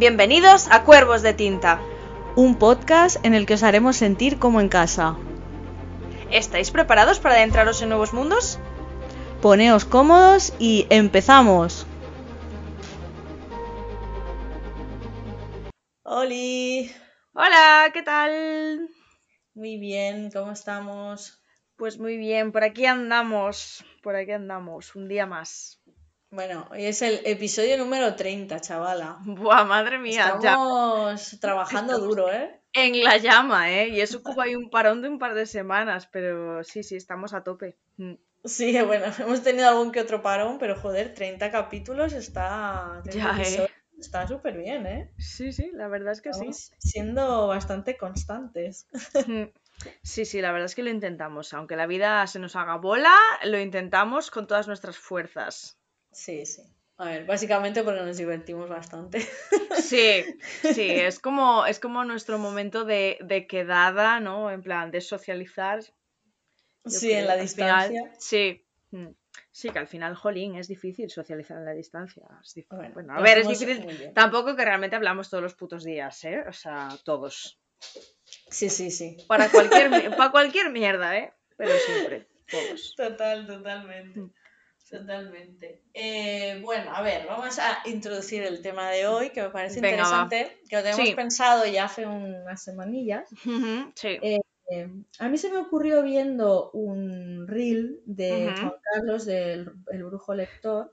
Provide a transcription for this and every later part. Bienvenidos a Cuervos de Tinta, un podcast en el que os haremos sentir como en casa. ¿Estáis preparados para adentraros en nuevos mundos? Poneos cómodos y empezamos. ¡Holi! ¡Hola! ¿Qué tal? Muy bien, ¿cómo estamos? Pues muy bien, por aquí andamos, un día más. Bueno, hoy es el episodio número 30, chavala. Buah, madre mía. Estamos trabajando duro, ¿eh? En la llama, ¿eh? Y eso hubo ahí un parón de un par de semanas, pero sí, estamos a tope. Sí, bueno, hemos tenido algún que otro parón, pero joder, 30 capítulos está... 30 ya, episodios. Está súper bien, ¿eh? Sí, la verdad es que estamos siendo bastante constantes. Sí, la verdad es que lo intentamos. Aunque la vida se nos haga bola, lo intentamos con todas nuestras fuerzas. Sí. A ver, básicamente porque nos divertimos bastante. Sí, es como nuestro momento de quedada, ¿no? En plan, de socializar. Sí, en la distancia. Final, sí. Sí, que al final, jolín, es difícil socializar en la distancia. Bueno, a ver, es difícil. Tampoco que realmente hablamos todos los putos días, ¿eh? O sea, todos. Sí. Para cualquier mierda, ¿eh? Pero siempre, todos. Totalmente. Bueno, a ver, vamos a introducir el tema de hoy, que me parece interesante. Venga, que lo tenemos pensado ya hace unas semanillas. Uh-huh, sí. A mí se me ocurrió viendo un reel de Juan Carlos, del El Brujo Lector.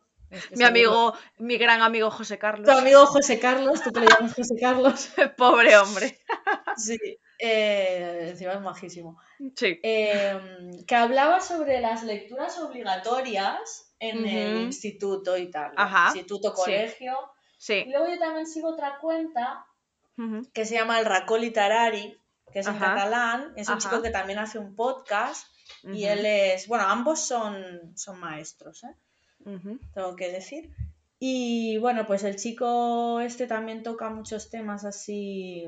Mi gran amigo José Carlos. Tu amigo José Carlos, tú te lo llamas José Carlos. Pobre hombre. Sí, encima es majísimo. Sí. Que hablaba sobre las lecturas obligatorias en el instituto y tal. Ajá. Instituto, colegio. Sí. Y luego yo también sigo otra cuenta que se llama El Racó d'en Tarari, que es en catalán, es un chico que también hace un podcast y él es... Bueno, ambos son maestros, ¿eh? Tengo que decir. Y bueno, pues el chico este también toca muchos temas así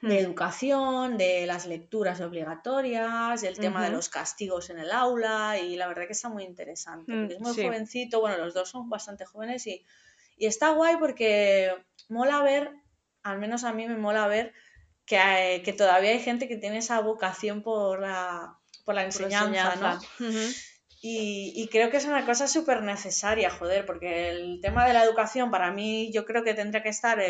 de educación, de las lecturas obligatorias, el tema de los castigos en el aula, y la verdad que está muy interesante. Porque es muy jovencito, bueno, los dos son bastante jóvenes y está guay porque mola ver, al menos a mí me mola ver, que todavía hay gente que tiene esa vocación por la enseñanza, ¿no? Y creo que es una cosa súper necesaria, joder, porque el tema de la educación, para mí, yo creo que tendría que estar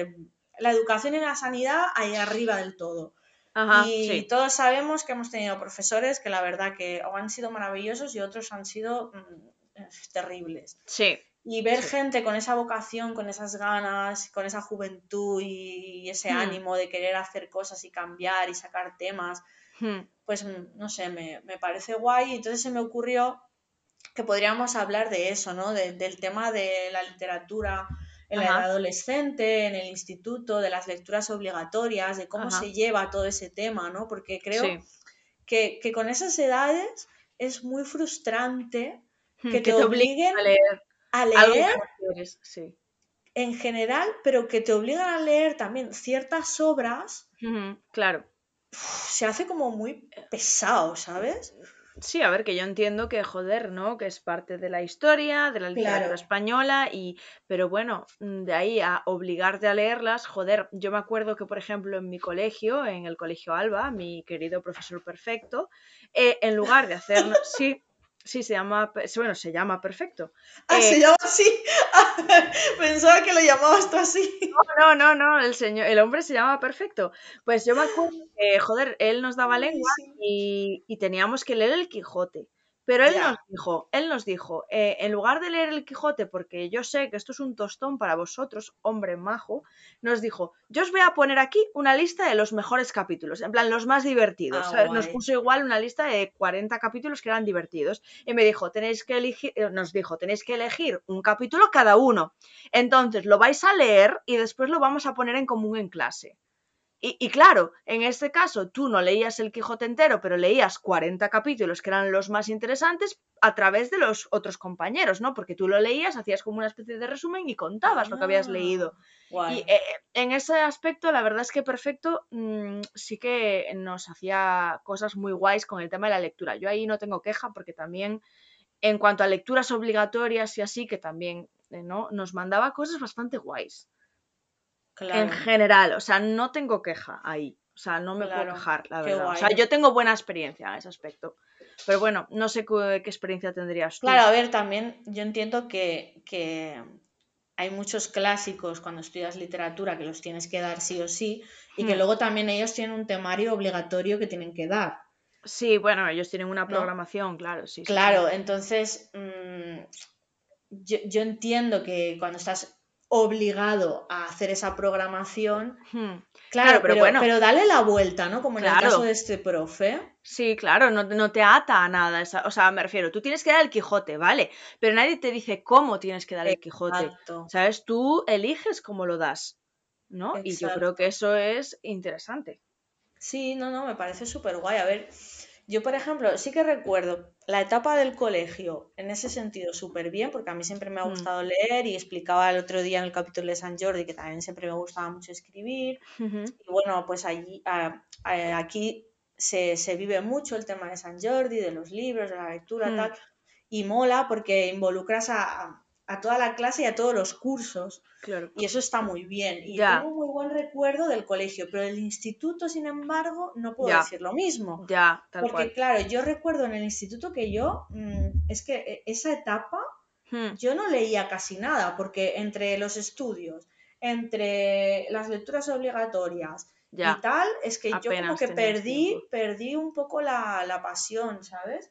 la educación y la sanidad ahí arriba del todo. Ajá, y todos sabemos que hemos tenido profesores que la verdad que o han sido maravillosos y otros han sido terribles. Sí. Y ver gente con esa vocación, con esas ganas, con esa juventud y ese ánimo de querer hacer cosas y cambiar y sacar temas, pues no sé, me parece guay. Entonces se me ocurrió que podríamos hablar de eso, ¿no? Del tema de la literatura en la edad adolescente, en el instituto, de las lecturas obligatorias, de cómo se lleva todo ese tema, ¿no? Porque creo que con esas edades es muy frustrante que te obliguen a leer. En general, pero que te obligan a leer también ciertas obras, claro. Se hace como muy pesado, ¿sabes? Sí, a ver, que yo entiendo que, joder, ¿no? Que es parte de la historia, de la literatura española, pero bueno, de ahí a obligarte a leerlas, joder, yo me acuerdo que, por ejemplo, en mi colegio, en el Colegio Alba, mi querido profesor Perfecto, en lugar de hacer... Sí, se llama Perfecto. Ah, ¿se llama así? Pensaba que lo llamabas tú así. No, el hombre se llama Perfecto. Pues yo me acuerdo que, joder, él nos daba lengua y teníamos que leer el Quijote. Pero él nos dijo, en lugar de leer el Quijote, porque yo sé que esto es un tostón para vosotros, hombre majo, nos dijo, yo os voy a poner aquí una lista de los mejores capítulos, en plan, los más divertidos. ¿Sabes? Nos puso igual una lista de 40 capítulos que eran divertidos. Y me dijo, tenéis que elegir un capítulo cada uno. Entonces, lo vais a leer y después lo vamos a poner en común en clase. Y claro, en este caso tú no leías el Quijote entero, pero leías 40 capítulos que eran los más interesantes a través de los otros compañeros, ¿no? Porque tú lo leías, hacías como una especie de resumen y contabas lo que habías leído. Guay. Y en ese aspecto la verdad es que Perfecto sí que nos hacía cosas muy guays con el tema de la lectura. Yo ahí no tengo queja porque también en cuanto a lecturas obligatorias y así, que también, ¿no? Nos mandaba cosas bastante guays. Claro. En general, o sea, no tengo queja ahí. O sea, no me puedo quejar, la verdad. Guay. O sea, yo tengo buena experiencia en ese aspecto. Pero bueno, no sé qué experiencia tendrías tú. Claro, a ver, también yo entiendo que hay muchos clásicos cuando estudias literatura que los tienes que dar sí o sí, y que luego también ellos tienen un temario obligatorio que tienen que dar. Sí, bueno, ellos tienen una programación, ¿no? Claro, sí. Claro, sí. Entonces yo entiendo que cuando estás obligado a hacer esa programación, claro, pero bueno, pero dale la vuelta, ¿no? Como en el caso de este profe. Sí, claro, no te ata a nada, o sea, me refiero, tú tienes que dar el Quijote, ¿vale? Pero nadie te dice cómo tienes que dar el Quijote, ¿sabes? Tú eliges cómo lo das, ¿no? Exacto. Y yo creo que eso es interesante. Sí, no, me parece súper guay. A ver, yo por ejemplo, sí que recuerdo la etapa del colegio, en ese sentido súper bien, porque a mí siempre me ha gustado leer, y explicaba el otro día en el capítulo de San Jordi que también siempre me gustaba mucho escribir, y bueno, pues allí aquí se vive mucho el tema de San Jordi, de los libros, de la lectura, tal, y mola porque involucras a toda la clase y a todos los cursos, claro. Y eso está muy bien, y tengo muy buen recuerdo del colegio, pero del instituto, sin embargo, no puedo decir lo mismo, tal cual. Claro, yo recuerdo en el instituto que yo, es que esa etapa, yo no leía casi nada, porque entre los estudios, entre las lecturas obligatorias y tal, es que yo como que perdí un poco la pasión, ¿sabes?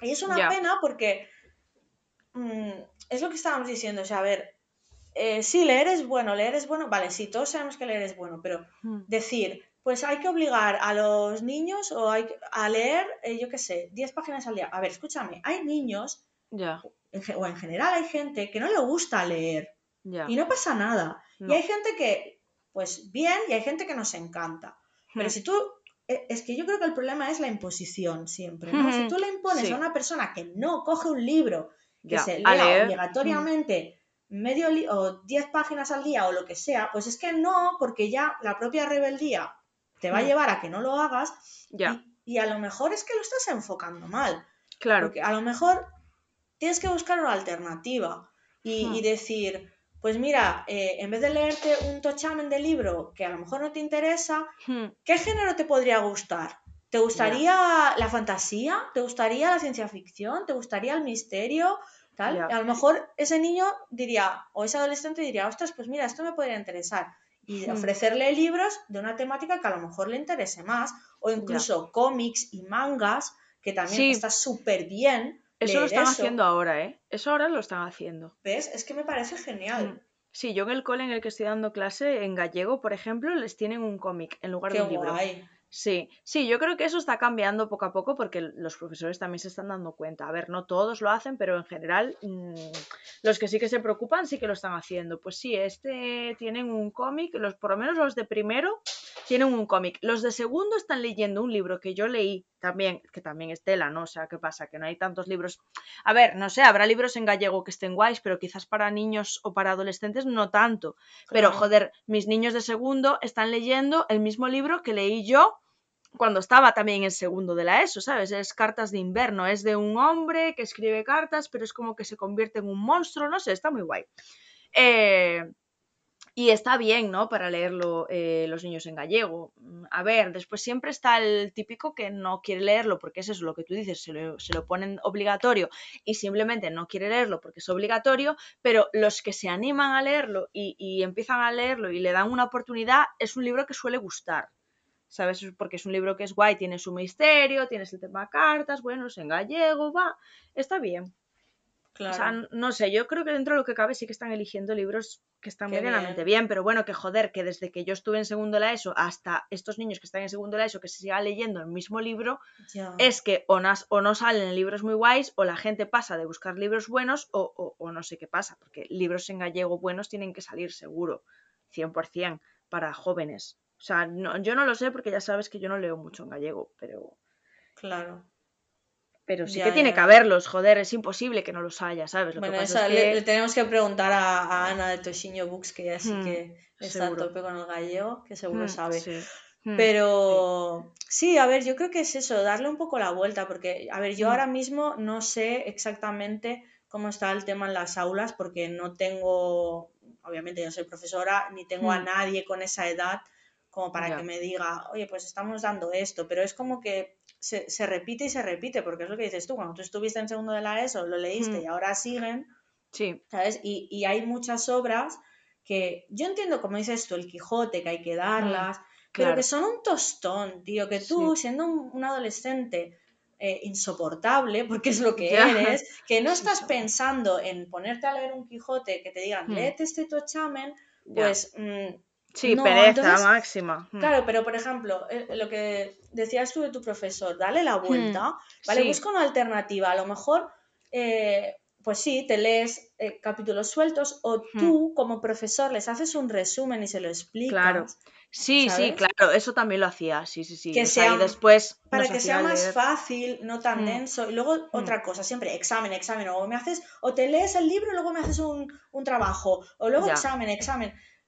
Y es una pena porque... es lo que estábamos diciendo, o sea, a ver, sí, leer es bueno, vale, sí, todos sabemos que leer es bueno, pero decir, pues hay que obligar a los niños a leer, yo qué sé, 10 páginas al día. A ver, escúchame, hay niños, o en general hay gente que no le gusta leer, y no pasa nada, y hay gente que, pues bien, y hay gente que nos encanta, pero si tú... Es que yo creo que el problema es la imposición siempre, ¿no? Si tú le impones a una persona que no coge un libro... que se lea obligatoriamente medio o 10 páginas al día o lo que sea, pues es que no, porque ya la propia rebeldía te va a llevar a que no lo hagas, y a lo mejor es que lo estás enfocando mal. Claro. Porque a lo mejor tienes que buscar una alternativa y decir, pues mira, en vez de leerte un tochamen de libro que a lo mejor no te interesa, ¿qué género te podría gustar? ¿Te gustaría la fantasía? ¿Te gustaría la ciencia ficción? ¿Te gustaría el misterio? Tal. A lo mejor ese niño diría, o ese adolescente diría, ostras, pues mira, esto me podría interesar. Y ofrecerle libros de una temática que a lo mejor le interese más, o incluso cómics y mangas, que también está súper bien. Eso lo están haciendo ahora, ¿eh? Eso ahora lo están haciendo. ¿Ves? Es que me parece genial. Sí, yo en el cole en el que estoy dando clase, en gallego, por ejemplo, les tienen un cómic en lugar de un libro. Guay. Sí, yo creo que eso está cambiando poco a poco porque los profesores también se están dando cuenta. A ver, no todos lo hacen, pero en general los que sí que se preocupan sí que lo están haciendo. Pues sí, tienen un cómic, por lo menos los de primero tienen un cómic. Los de segundo están leyendo un libro que yo leí también, que también es tela, ¿no? O sea, ¿qué pasa? Que no hay tantos libros. A ver, no sé, habrá libros en gallego que estén guays, pero quizás para niños o para adolescentes no tanto. Pero, joder, mis niños de segundo están leyendo el mismo libro que leí yo cuando estaba también en segundo de la ESO, ¿sabes? Es Cartas de invierno, es de un hombre que escribe cartas, pero es como que se convierte en un monstruo, no sé, está muy guay. Y está bien, ¿no? Para leerlo los niños en gallego. A ver, después siempre está el típico que no quiere leerlo porque es eso lo que tú dices, se lo ponen obligatorio y simplemente no quiere leerlo porque es obligatorio, pero los que se animan a leerlo y empiezan a leerlo y le dan una oportunidad, es un libro que suele gustar. ¿Sabes? Porque es un libro que es guay, tiene su misterio, tienes el tema cartas, bueno, es en gallego, va, está bien. Claro. O sea, no sé, yo creo que dentro de lo que cabe sí que están eligiendo libros que están medianamente bien, pero bueno, que joder, que desde que yo estuve en segundo de la ESO hasta estos niños que están en segundo de la ESO que se sigan leyendo el mismo libro, es que o no salen libros muy guays, o la gente pasa de buscar libros buenos, o no sé qué pasa, porque libros en gallego buenos tienen que salir seguro, 100%, para jóvenes. O sea, no, yo no lo sé porque ya sabes que yo no leo mucho en gallego, pero... Claro. Pero sí ya, que tiene que haberlos, joder, es imposible que no los haya, ¿sabes? Lo bueno, que pasa es que... le tenemos que preguntar a Ana de Toshinho Books, que ya sí que está a tope con el gallego, que seguro sabe. Sí. Pero sí, a ver, yo creo que es eso, darle un poco la vuelta, porque, a ver, yo ahora mismo no sé exactamente... cómo está el tema en las aulas, porque no tengo, obviamente yo soy profesora, ni tengo a nadie con esa edad como para que me diga, oye, pues estamos dando esto, pero es como que se repite y se repite, porque es lo que dices tú, cuando tú estuviste en segundo de la ESO, lo leíste y ahora siguen, ¿sabes? Y hay muchas obras que, yo entiendo como dices tú, el Quijote, que hay que darlas, pero que son un tostón, tío, que tú, siendo un adolescente insoportable, porque es lo que eres, que no estás pensando en ponerte a leer un Quijote, que te digan, léete este tu examen, pues... Sí, no, pereza entonces, máxima. Claro, pero por ejemplo, lo que decías tú de tu profesor, dale la vuelta, ¿vale? Busca una alternativa, a lo mejor, pues sí, te lees capítulos sueltos o tú como profesor les haces un resumen y se lo explicas. Claro. Sí, ¿sabes? Sí, claro, eso también lo hacía, sí. Que sea, ahí después para que sea más fácil, no tan denso. Y luego otra cosa, siempre examen, o me haces, o te lees el libro y luego me haces un trabajo, o luego examen.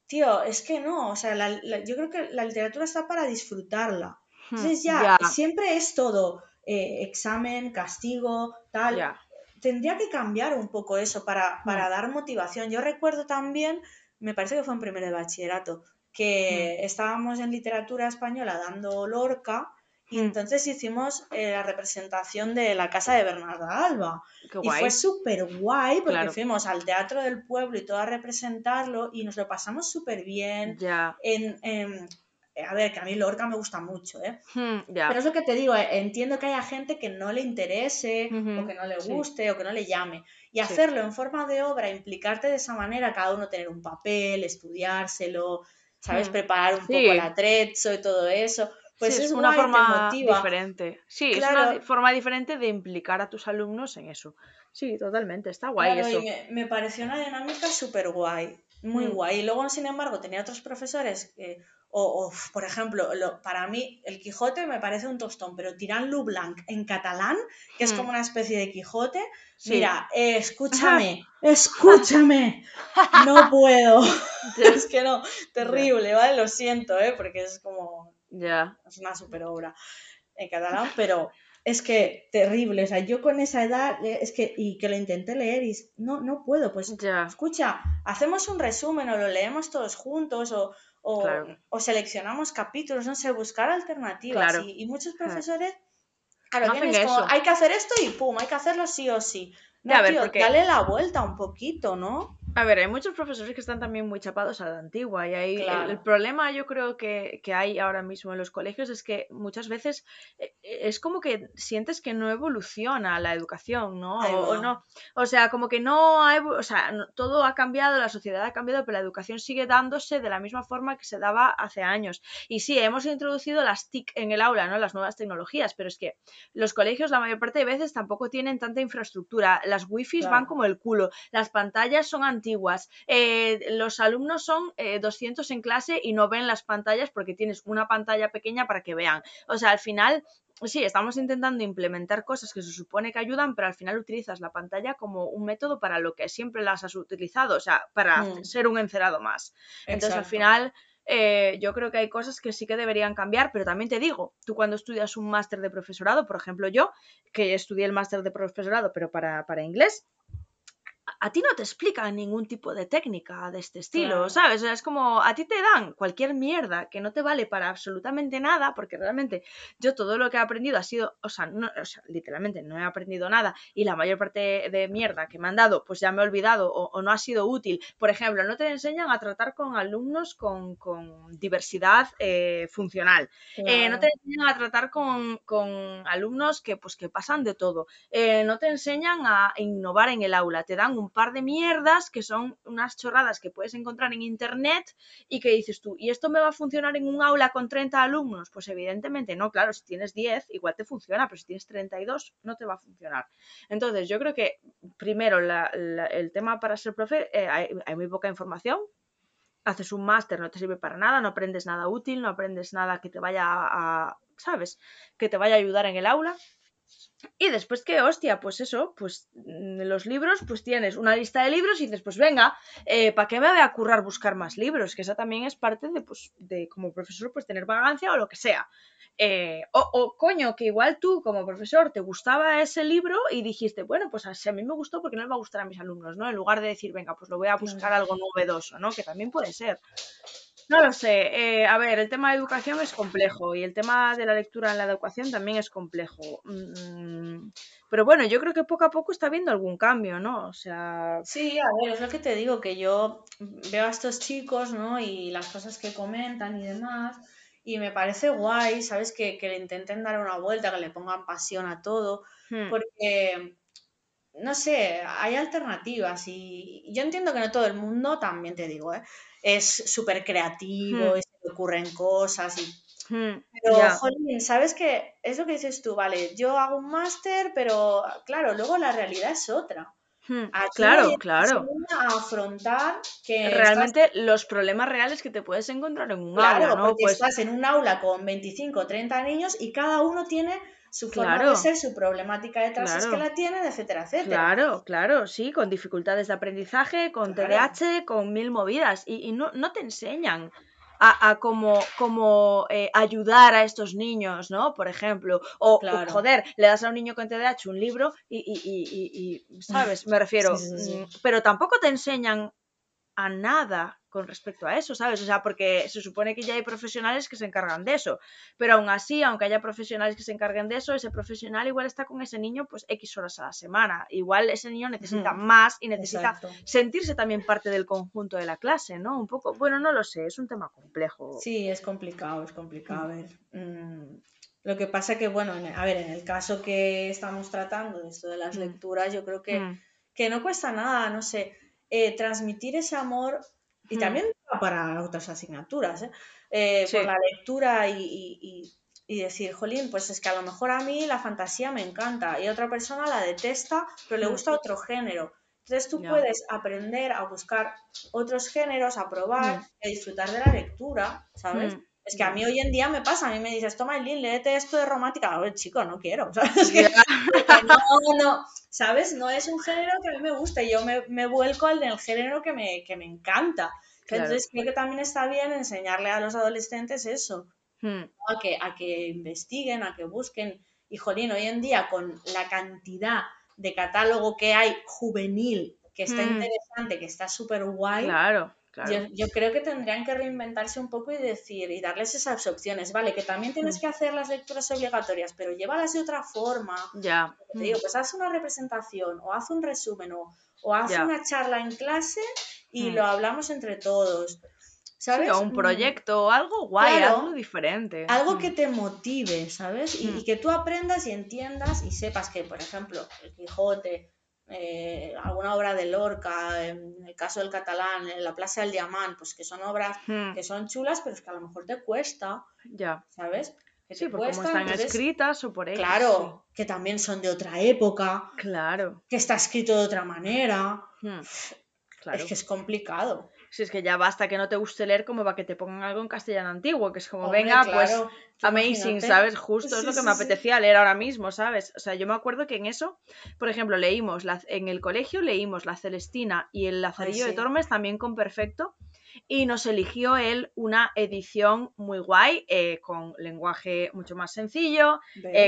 Tío, es que no, o sea, yo creo que la literatura está para disfrutarla. Entonces siempre es todo examen, castigo, tal. Tendría que cambiar un poco eso para dar motivación. Yo recuerdo también, me parece que fue en primero de bachillerato, que estábamos en literatura española dando Lorca y entonces hicimos la representación de la Casa de Bernarda Alba. Qué guay. Y fue súper guay porque fuimos al Teatro del Pueblo y todo a representarlo y nos lo pasamos súper bien. A ver, que a mí Lorca me gusta mucho, ¿eh? Pero es lo que te digo, entiendo que haya gente que no le interese o que no le guste o que no le llame. Y hacerlo en forma de obra, implicarte de esa manera, cada uno tener un papel, estudiárselo, ¿sabes? Preparar un poco el atrezo y todo eso... Pues sí, es una forma diferente. Sí, claro. Es una forma diferente de implicar a tus alumnos en eso. Sí, totalmente, está guay eso. Y me pareció una dinámica súper guay, muy guay. Y luego, sin embargo, tenía otros profesores que, por ejemplo, para mí el Quijote me parece un tostón, pero Tirant lo Blanc en catalán, que es como una especie de Quijote, mira, escúchame, no puedo. Es que no, terrible, ¿vale? Lo siento, porque es como... Es una super obra en catalán, pero es que terrible, o sea, yo con esa edad es que, y que lo intenté leer y no puedo, pues escucha, hacemos un resumen o lo leemos todos juntos o seleccionamos capítulos, no sé, buscar alternativas y muchos profesores claro, no como, hay que hacer esto y pum, hay que hacerlo sí o sí. No, a ver, tío, porque... dale la vuelta un poquito, ¿no? A ver, hay muchos profesores que están también muy chapados a la antigua y ahí el problema yo creo que hay ahora mismo en los colegios es que muchas veces es como que sientes que no evoluciona la educación, ¿no? O sea, como que no ha todo ha cambiado, la sociedad ha cambiado, pero la educación sigue dándose de la misma forma que se daba hace años. Y sí, hemos introducido las TIC en el aula, ¿no? Las nuevas tecnologías, pero es que los colegios la mayor parte de veces tampoco tienen tanta infraestructura. Las wifis van como el culo, las pantallas son antiguas, los alumnos son 200 en clase y no ven las pantallas porque tienes una pantalla pequeña para que vean. O sea, al final, sí, estamos intentando implementar cosas que se supone que ayudan, pero al final utilizas la pantalla como un método para lo que siempre las has utilizado, o sea, para ser un encerado más. Entonces, al final... yo creo que hay cosas que sí que deberían cambiar, pero también te digo, tú cuando estudias un máster de profesorado, por ejemplo yo, que estudié el máster de profesorado pero para inglés, a ti no te explican ningún tipo de técnica de este estilo, ¿sabes? O sea, es como, a ti te dan cualquier mierda que no te vale para absolutamente nada, porque realmente yo todo lo que he aprendido ha sido, literalmente no he aprendido nada, y la mayor parte de mierda que me han dado, pues ya me he olvidado o no ha sido útil. Por ejemplo, no te enseñan a tratar con alumnos con diversidad funcional, no te enseñan a tratar con alumnos que pasan de todo, no te enseñan a innovar en el aula, te dan un par de mierdas que son unas chorradas que puedes encontrar en internet y que dices tú, ¿y esto me va a funcionar en un aula con 30 alumnos? Pues evidentemente no, claro, si tienes 10 igual te funciona, pero si tienes 32 no te va a funcionar. Entonces yo creo que primero el tema para ser profe, hay muy poca información. Haces un máster, no te sirve para nada, no aprendes nada útil, no aprendes nada que te vaya a ayudar en el aula. Y después, ¿qué hostia? Pues eso, pues los libros, pues tienes una lista de libros y dices, pues venga, ¿para qué me voy a currar buscar más libros? Que esa también es parte de, pues, de como profesor, pues tener vagancia o lo que sea. Coño, que igual tú como profesor te gustaba ese libro y dijiste, bueno, pues a mí me gustó porque no le va a gustar a mis alumnos, ¿no? En lugar de decir, venga, pues lo voy a buscar algo novedoso, ¿no? Que también puede ser. No lo sé, a ver, el tema de educación es complejo y el tema de la lectura en la educación también es complejo. Pero bueno, yo creo que poco a poco está habiendo algún cambio, ¿no? O sea... Sí, a ver, es lo que te digo, que yo veo a estos chicos, ¿no? Y las cosas que comentan y demás, y me parece guay, ¿sabes? Que le intenten dar una vuelta, que le pongan pasión a todo, porque... No sé, hay alternativas y yo entiendo que no todo el mundo, también te digo, es súper creativo y se le ocurren cosas. Pero, jolín, ¿sabes qué? Es lo que dices tú, vale, yo hago un máster, pero claro, luego la realidad es otra. Aquí claro. A afrontar que realmente estás... los problemas reales que te puedes encontrar en un aula, ¿no? Porque pues... estás en un aula con 25 o 30 niños y cada uno tiene... su forma de ser, su problemática de detrás es que la tienen, etcétera, etcétera. Claro, sí, con dificultades de aprendizaje, con TDAH, con mil movidas. Y no te enseñan a cómo ayudar a estos niños, ¿no? Por ejemplo. O, joder, le das a un niño con TDAH un libro y ¿sabes? Me refiero. Sí. Pero tampoco te enseñan a nada con respecto a eso, ¿sabes? O sea, porque se supone que ya hay profesionales que se encargan de eso, pero aún así, aunque haya profesionales que se encarguen de eso, ese profesional igual está con ese niño pues X horas a la semana, igual ese niño necesita más y necesita sentirse también parte del conjunto de la clase, ¿no? Un poco, bueno, no lo sé, es un tema complejo. Sí, es complicado, a ver... Lo que pasa que, bueno, a ver, en el caso que estamos tratando, esto de las lecturas, yo creo que no cuesta nada, no sé, transmitir ese amor... Y también para otras asignaturas, por la lectura y decir, jolín, pues es que a lo mejor a mí la fantasía me encanta y a otra persona la detesta, pero le gusta otro género. Entonces tú puedes aprender a buscar otros géneros, a probar y a disfrutar de la lectura, ¿sabes? Es que a mí hoy en día me pasa, a mí me dices, toma, Eileen, léete esto de romántica. A ver, chico, no quiero, ¿sabes? Que no, ¿sabes? No es un género que a mí me gusta, yo me vuelco al del género que me encanta. Claro. Entonces creo que también está bien enseñarle a los adolescentes eso, a que investiguen, a que busquen. Y jolín, hoy en día con la cantidad de catálogo que hay juvenil, que está interesante, que está súper guay. Claro. Yo creo que tendrían que reinventarse un poco y decir, y darles esas opciones, vale, que también tienes que hacer las lecturas obligatorias, pero llévalas de otra forma. Ya. Te digo, pues haz una representación, o haz un resumen, o haz una charla en clase y lo hablamos entre todos, ¿sabes? Sí, o un proyecto, o algo guay, algo diferente. Algo que te motive, ¿sabes? Y que tú aprendas y entiendas y sepas que, por ejemplo, el Quijote... alguna obra de Lorca, en el caso del catalán, en La Plaza del Diamant, pues que son obras que son chulas, pero es que a lo mejor te cuesta, ¿sabes? Que sí, porque cuesta, como están entonces, escritas o por ellas. Claro, que también son de otra época, que está escrito de otra manera, es que es complicado. Si es que ya basta que no te guste leer, como para que te pongan algo en castellano antiguo, que es como, hombre, venga, claro, pues amazing, ¿sabes? Justo es lo que me apetecía leer ahora mismo, ¿sabes? O sea, yo me acuerdo que en eso, por ejemplo, en el colegio leímos La Celestina y el Lazarillo de Tormes, también con Perfecto, y nos eligió él una edición muy guay, con lenguaje mucho más sencillo,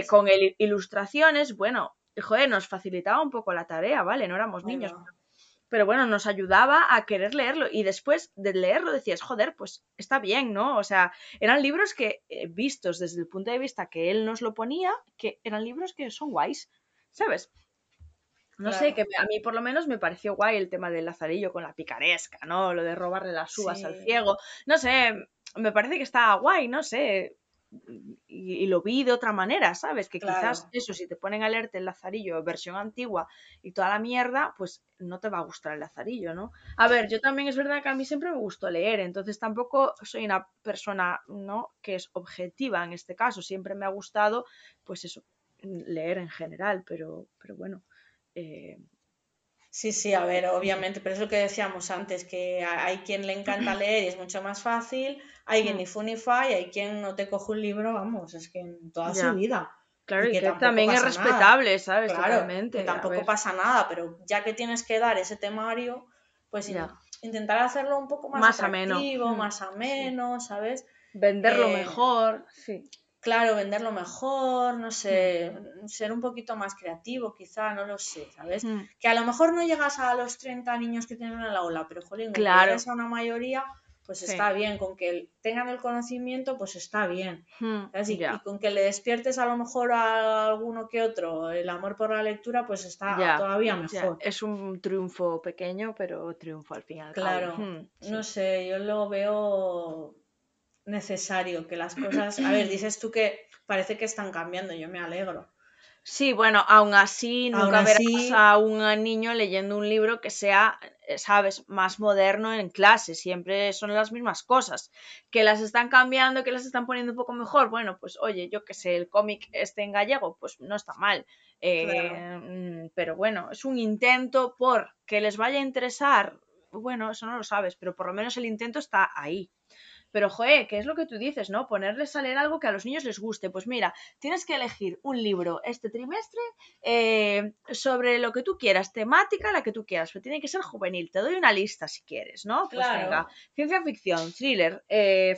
con ilustraciones, bueno, joder, nos facilitaba un poco la tarea, ¿vale? No éramos niños, pero bueno, nos ayudaba a querer leerlo y después de leerlo decías, joder, pues está bien, ¿no? O sea, eran libros que, vistos desde el punto de vista que él nos lo ponía, que eran libros que son guays, ¿sabes? No sé, que a mí por lo menos me pareció guay el tema del Lazarillo con la picaresca, ¿no? Lo de robarle las uvas al ciego, no sé, me parece que está guay, no sé... Y lo vi de otra manera, ¿sabes? Que quizás eso, si te ponen a leerte el Lazarillo versión antigua y toda la mierda, pues no te va a gustar el Lazarillo, ¿no? A ver, yo también es verdad que a mí siempre me gustó leer, entonces tampoco soy una persona, ¿no?, que es objetiva en este caso, siempre me ha gustado, pues eso, leer en general, pero bueno... Sí, a ver, obviamente, pero es lo que decíamos antes, que hay quien le encanta leer y es mucho más fácil, hay quien ni fu ni fa y hay quien no te coge un libro, vamos, es que en toda su vida. Claro, y que también es respetable, ¿sabes? Claro, totalmente. Tampoco pasa nada, pero ya que tienes que dar ese temario, pues intentar hacerlo un poco más atractivo, ameno. Más ameno, sí. ¿Sabes? Venderlo mejor, sí. Claro, venderlo mejor, no sé, ser un poquito más creativo, quizá, no lo sé, ¿sabes? Que a lo mejor no llegas a los 30 niños que tienen en la aula, pero jolín, claro. Llegas a una mayoría, pues está bien, con que tengan el conocimiento, pues está bien. ¿Sabes? Y con que le despiertes a lo mejor a alguno que otro el amor por la lectura, pues está todavía mejor. Ya. Es un triunfo pequeño, pero triunfo al final. Claro, no sé, yo lo veo necesario que las cosas... A ver, dices tú que parece que están cambiando, yo me alegro. Sí, bueno, aún así nunca verás a un niño leyendo un libro que sea, sabes, más moderno en clase, siempre son las mismas cosas, que las están cambiando, que las están poniendo un poco mejor, bueno, pues oye, yo que sé, el cómic este en gallego, pues no está mal, claro. Pero bueno, es un intento por que les vaya a interesar, bueno, eso no lo sabes, pero por lo menos el intento está ahí. Pero, joe, ¿qué es lo que tú dices, no? Ponerles a leer algo que a los niños les guste. Pues mira, tienes que elegir un libro este trimestre sobre lo que tú quieras, temática, la que tú quieras, pero tiene que ser juvenil. Te doy una lista si quieres, ¿no? Pues claro. Venga, ciencia ficción, thriller,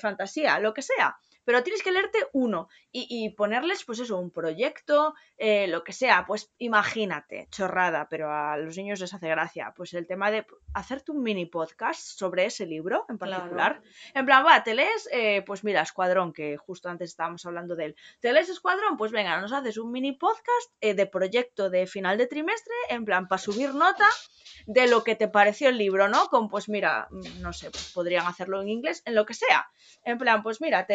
fantasía, lo que sea. Pero tienes que leerte uno y ponerles, pues eso, un proyecto, lo que sea. Pues imagínate, chorrada, pero a los niños les hace gracia. Pues el tema de hacerte un mini podcast sobre ese libro en particular. Claro. En plan, va, te lees, pues mira, Escuadrón, que justo antes estábamos hablando de él. ¿Te lees Escuadrón? Pues venga, nos haces un mini podcast de proyecto de final de trimestre, en plan, para subir nota de lo que te pareció el libro, ¿no? Con, pues mira, no sé, pues podrían hacerlo en inglés, en lo que sea. En plan, pues mira,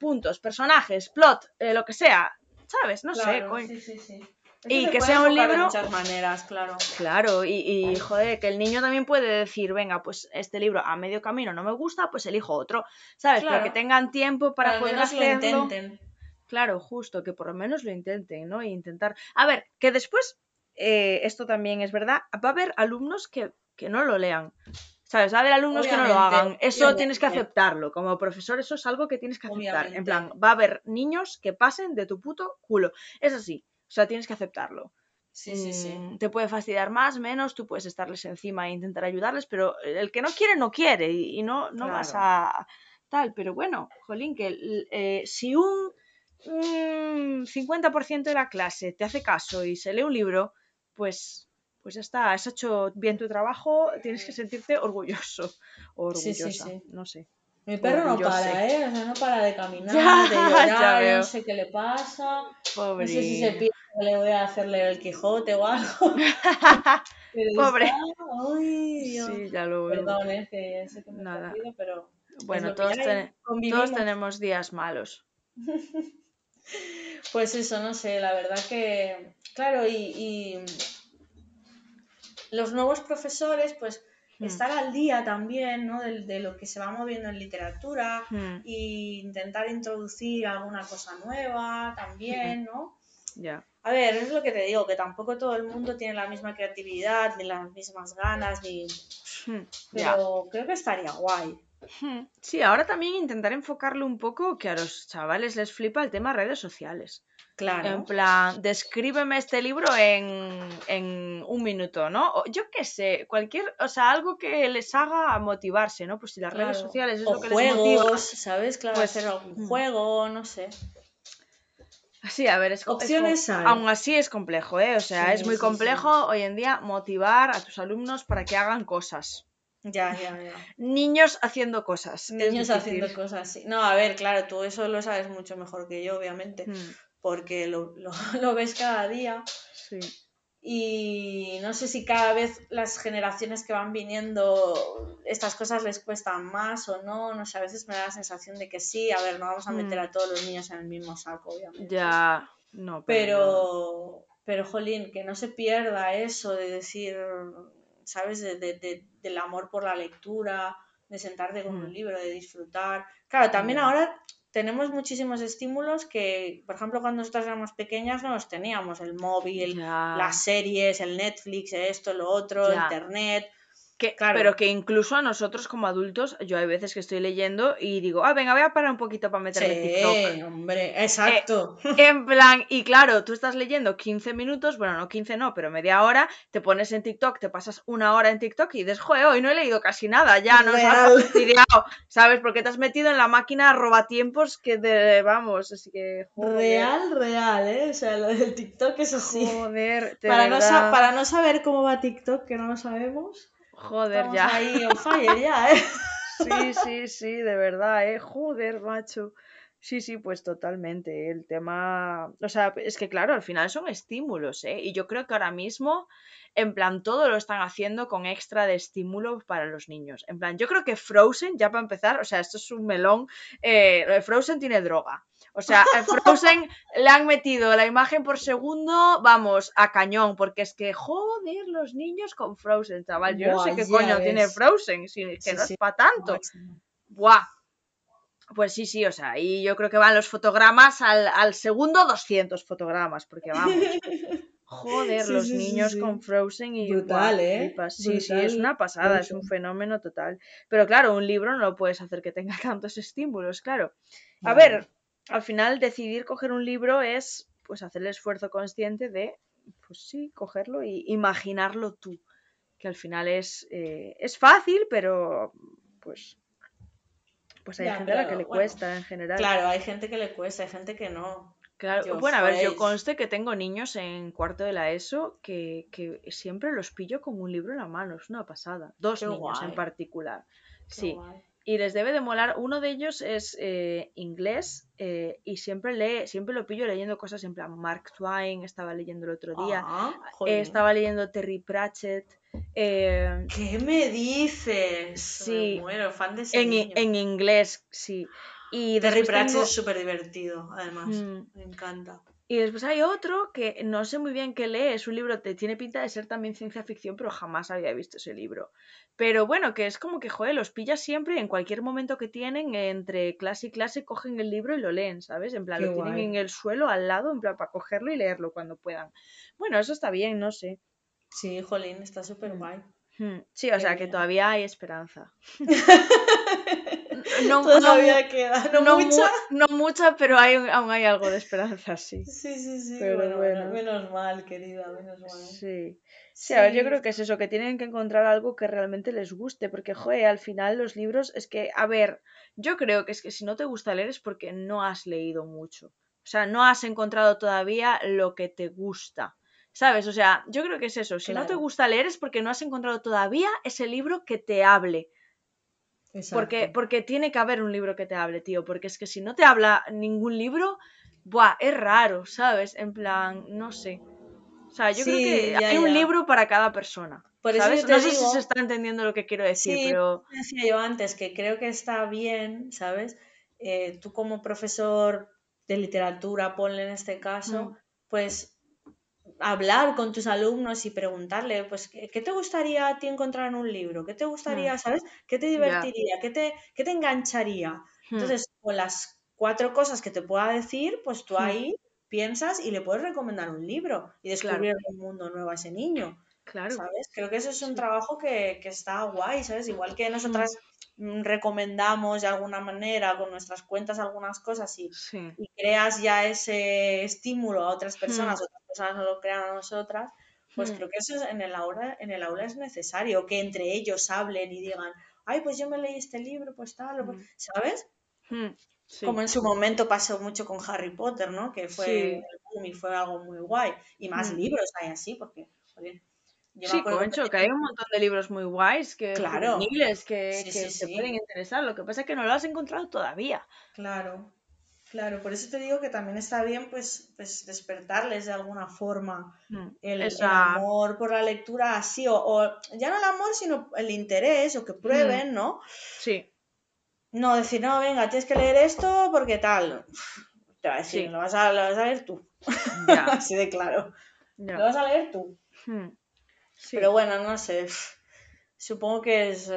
puntos, personajes, plot, lo que sea, ¿sabes? No claro, sé. Sí. Y que sea un libro... de muchas maneras, claro. Claro, y joder, que el niño también puede decir, venga, pues este libro a medio camino no me gusta, pues elijo otro, ¿sabes? Claro. Pero que tengan tiempo para poder hacerlo. Lo intenten. Claro, justo, que por lo menos lo intenten, ¿no? E intentar... A ver, que después... esto también es verdad, va a haber alumnos que no lo lean, ¿sabes? Va a haber alumnos obviamente, que no lo hagan, eso tienes que aceptarlo, como profesor eso es algo que tienes que aceptar, obviamente. En plan, va a haber niños que pasen de tu puto culo, eso sí, o sea, tienes que aceptarlo. Sí. Te puede fastidiar más, menos, tú puedes estarles encima e intentar ayudarles, pero el que no quiere y no claro. Vas a tal, pero bueno, jolín, que si un 50% de la clase te hace caso y se lee un libro, pues ya está, has hecho bien tu trabajo, tienes que sentirte orgulloso o orgullosa, sí. No sé. Mi perro no para, ¿eh? O sea, no para de caminar, de llorar, no sé qué le pasa. Pobre. No sé si se pierde que le voy a hacerle el Quijote o algo. Pobre. Ay, Dios. Sí, ya lo veo. Perdón, sé que me he perdido, pero... Bueno, todos tenemos días malos. Pues eso, no sé, la verdad que... Claro, y los nuevos profesores, pues estar al día también, ¿no? De lo que se va moviendo en literatura e intentar introducir alguna cosa nueva también, ¿no? Yeah. A ver, es lo que te digo, que tampoco todo el mundo tiene la misma creatividad, ni las mismas ganas, ni... Pero creo que estaría guay. Sí, ahora también intentar enfocarlo un poco, que a los chavales les flipa el tema redes sociales. Claro. En plan, descríbeme este libro en 1 minuto, ¿no? O, yo qué sé, o sea, algo que les haga motivarse, ¿no? Pues si las redes sociales es o lo que juegos, les motiva, ¿sabes? Claro, pues, hacer algún juego, no sé. Sí, a ver, opciones hay. Aún así es complejo, ¿eh? O sea, es muy complejo hoy en día motivar a tus alumnos para que hagan cosas. Ya. Niños haciendo cosas. Niños haciendo cosas, sí. No, a ver, claro, tú eso lo sabes mucho mejor que yo, obviamente, porque lo ves cada día. Sí. Y no sé si cada vez las generaciones que van viniendo estas cosas les cuestan más o no, no sé, a veces me da la sensación de que sí, a ver, no vamos a meter a todos los niños en el mismo saco, obviamente. Ya, no, pero jolín, que no se pierda eso de decir... ¿Sabes? Del amor por la lectura, de sentarte con un libro, de disfrutar. Claro, también ahora tenemos muchísimos estímulos que, por ejemplo, cuando nosotras éramos pequeñas no los teníamos. El móvil, las series, el Netflix, esto, lo otro, Internet. Que, claro. Pero que incluso a nosotros como adultos, yo hay veces que estoy leyendo y digo, ah, venga, voy a parar un poquito para meterme TikTok. Hombre, exacto. En plan, y claro, tú estás leyendo 15 minutos, bueno, no 15 no, pero media hora, te pones en TikTok, te pasas una hora en TikTok y dices, joder, hoy no he leído casi nada, ya no sabes, ¿sabes? Porque te has metido en la máquina robatiempos que te, vamos, así que... Joder. Real, ¿eh? O sea, lo del TikTok es así. Joder, para no saber cómo va TikTok, que no lo sabemos... Joder, estamos ya. Ahí on fire ya, ¿eh? Sí, de verdad, ¿eh? Joder, macho. Sí, pues totalmente. El tema... O sea, es que claro, al final son estímulos, ¿eh? Y yo creo que ahora mismo, en plan, todo lo están haciendo con extra de estímulo para los niños. En plan, yo creo que Frozen, ya para empezar, o sea, esto es un melón, Frozen tiene droga. O sea, a Frozen le han metido la imagen por segundo, vamos, a cañón, porque es que, joder, los niños con Frozen, chaval. Yo no sé qué coño tiene Frozen, si que sí, no es para tanto. Buah. Pues sí, o sea, y yo creo que van los fotogramas al segundo 200 fotogramas, porque vamos. Joder, los niños con Frozen y... Brutal, wow, ¿eh? Sí, es una pasada, brutal. Es un fenómeno total. Pero claro, un libro no lo puedes hacer que tenga tantos estímulos, claro. A ver... Al final, decidir coger un libro es pues hacer el esfuerzo consciente de, pues sí, cogerlo y imaginarlo tú. Que al final es fácil, pero pues hay gente a la que le cuesta en general. Claro, hay gente que le cuesta, hay gente que no. Claro, bueno, a ver, yo conste que tengo niños en cuarto de la ESO que siempre los pillo con un libro en la mano, es una pasada. Dos Qué niños guay. En particular. Qué sí. Guay. Y les debe de molar. Uno de ellos es inglés y siempre lo pillo leyendo cosas en plan Mark Twain, estaba leyendo el otro día, estaba leyendo Terry Pratchett. ¿Qué me dices? Sí, me muero, fan de ese niño. En inglés, sí. Y Terry Pratchett es súper divertido, además, me encanta. Y después hay otro que no sé muy bien qué lee, es un libro que tiene pinta de ser también ciencia ficción, pero jamás había visto ese libro. Pero bueno, que es como que, joder, los pillas siempre y en cualquier momento que tienen, entre clase y clase, cogen el libro y lo leen, ¿sabes? En plan, qué lo guay. Tienen en el suelo al lado, en plan, para cogerlo y leerlo cuando puedan. Bueno, eso está bien, no sé. Sí, jolín, está súper guay. Sí, o sea, que todavía hay esperanza. No mucha, pero aún hay algo de esperanza, sí. Sí, pero bueno. Menos mal, querida, menos mal. Sí, a ver, yo creo que es eso, que tienen que encontrar algo que realmente les guste, porque, joder, al final los libros, es que, a ver, yo creo que es que si no te gusta leer es porque no has leído mucho, o sea, no has encontrado todavía lo que te gusta. ¿Sabes? O sea, yo creo que es eso. Si no te gusta leer es porque no has encontrado todavía ese libro que te hable. Exacto. Porque tiene que haber un libro que te hable, tío. Porque es que si no te habla ningún libro, ¡buah! Es raro, ¿sabes? En plan, no sé. O sea, yo creo que hay un libro para cada persona. Por eso ¿sabes? No sé si se está entendiendo lo que quiero decir, pero... decía yo antes que creo que está bien, ¿sabes? Tú como profesor de literatura, ponle en este caso, pues... hablar con tus alumnos y preguntarle, pues, ¿qué te gustaría a ti encontrar en un libro? ¿Qué te gustaría, sabes? ¿Qué te divertiría? ¿Qué te engancharía? Entonces, con las 4 cosas que te pueda decir, pues tú ahí piensas y le puedes recomendar un libro y descubrir un mundo nuevo a ese niño. Claro. ¿Sabes? Creo que eso es un trabajo que está guay, ¿sabes? Igual que nosotras recomendamos de alguna manera con nuestras cuentas algunas cosas y creas ya ese estímulo a otras personas, no lo crean a nosotras, pues creo que eso en el aula es necesario, que entre ellos hablen y digan, ay, pues yo me leí este libro, pues tal, ¿sabes? Sí. Como en su momento pasó mucho con Harry Potter, ¿no? Que fue el boom y fue algo muy guay, y más libros hay así, porque, joder, sí, concho, que hay un montón de libros muy guays, que juveniles, que te pueden interesar, lo que pasa es que no lo has encontrado todavía. Claro, por eso te digo que también está bien pues despertarles de alguna forma el amor por la lectura así, o ya no el amor, sino el interés, o que prueben, ¿no? Sí. No decir, no, venga, tienes que leer esto porque tal. Te va a decir, lo vas a leer tú. Yeah. Así de claro. Yeah. Lo vas a leer tú. Pero bueno, no sé. Supongo que es...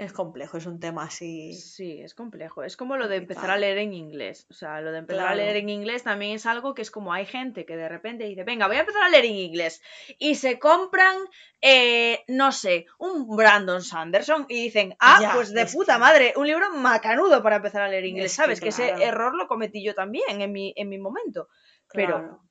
Es complejo, es un tema así... Sí, es complejo. Es como lo de empezar a leer en inglés. O sea, lo de empezar a leer en inglés también es algo que es como hay gente que de repente dice, venga, voy a empezar a leer en inglés. Y se compran, no sé, un Brandon Sanderson y dicen, ah, ya, pues de puta madre, un libro macanudo para empezar a leer inglés, ¿sabes? Que ese error lo cometí yo también en mi momento. Claro. Pero,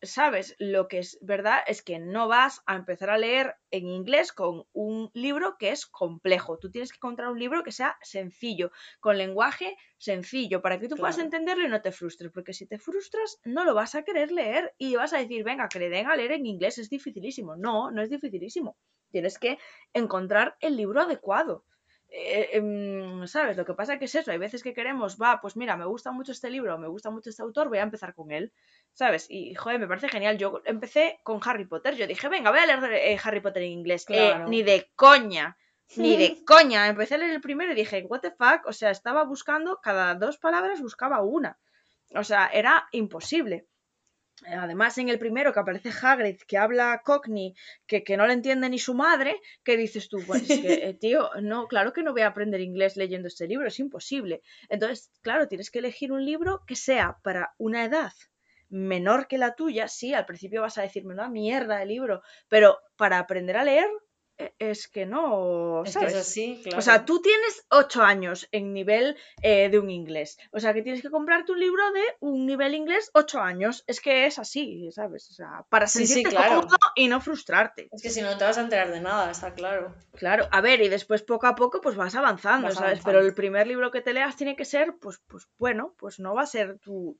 ¿sabes? Lo que es verdad es que no vas a empezar a leer en inglés con un libro que es complejo. Tú tienes que encontrar un libro que sea sencillo, con lenguaje sencillo, para que tú puedas entenderlo y no te frustres, porque si te frustras no lo vas a querer leer y vas a decir, venga, que le den a leer en inglés, es dificilísimo. No, no es dificilísimo. Tienes que encontrar el libro adecuado. ¿Sabes? Lo que pasa que es eso, hay veces que queremos, pues mira, me gusta mucho este libro, me gusta mucho este autor, voy a empezar con él, ¿sabes? Y joder, me parece genial, yo empecé con Harry Potter, yo dije, venga, voy a leer Harry Potter en inglés, ni de coña, ni de coña, empecé a leer el primero y dije, what the fuck, o sea, estaba buscando, cada dos palabras buscaba una, o sea, era imposible. Además, en el primero que aparece Hagrid, que habla cockney, que no le entiende ni su madre, que dices tú, pues es que, tío, no, claro que no voy a aprender inglés leyendo este libro, es imposible. Entonces, claro, tienes que elegir un libro que sea para una edad menor que la tuya. Sí, al principio vas a decirme una mierda de libro, pero para aprender a leer es que no, ¿sabes? Es que eso sí, claro. O sea, tú tienes 8 años en nivel de un inglés. O sea, que tienes que comprarte un libro de un nivel inglés 8 años. Es que es así, ¿sabes? O sea, para sentirte cómodo y no frustrarte. Es que si no te vas a enterar de nada, está claro. Claro, a ver, y después poco a poco pues vas avanzando, ¿sabes? Pero el primer libro que te leas tiene que ser, pues bueno, pues no va a ser tu,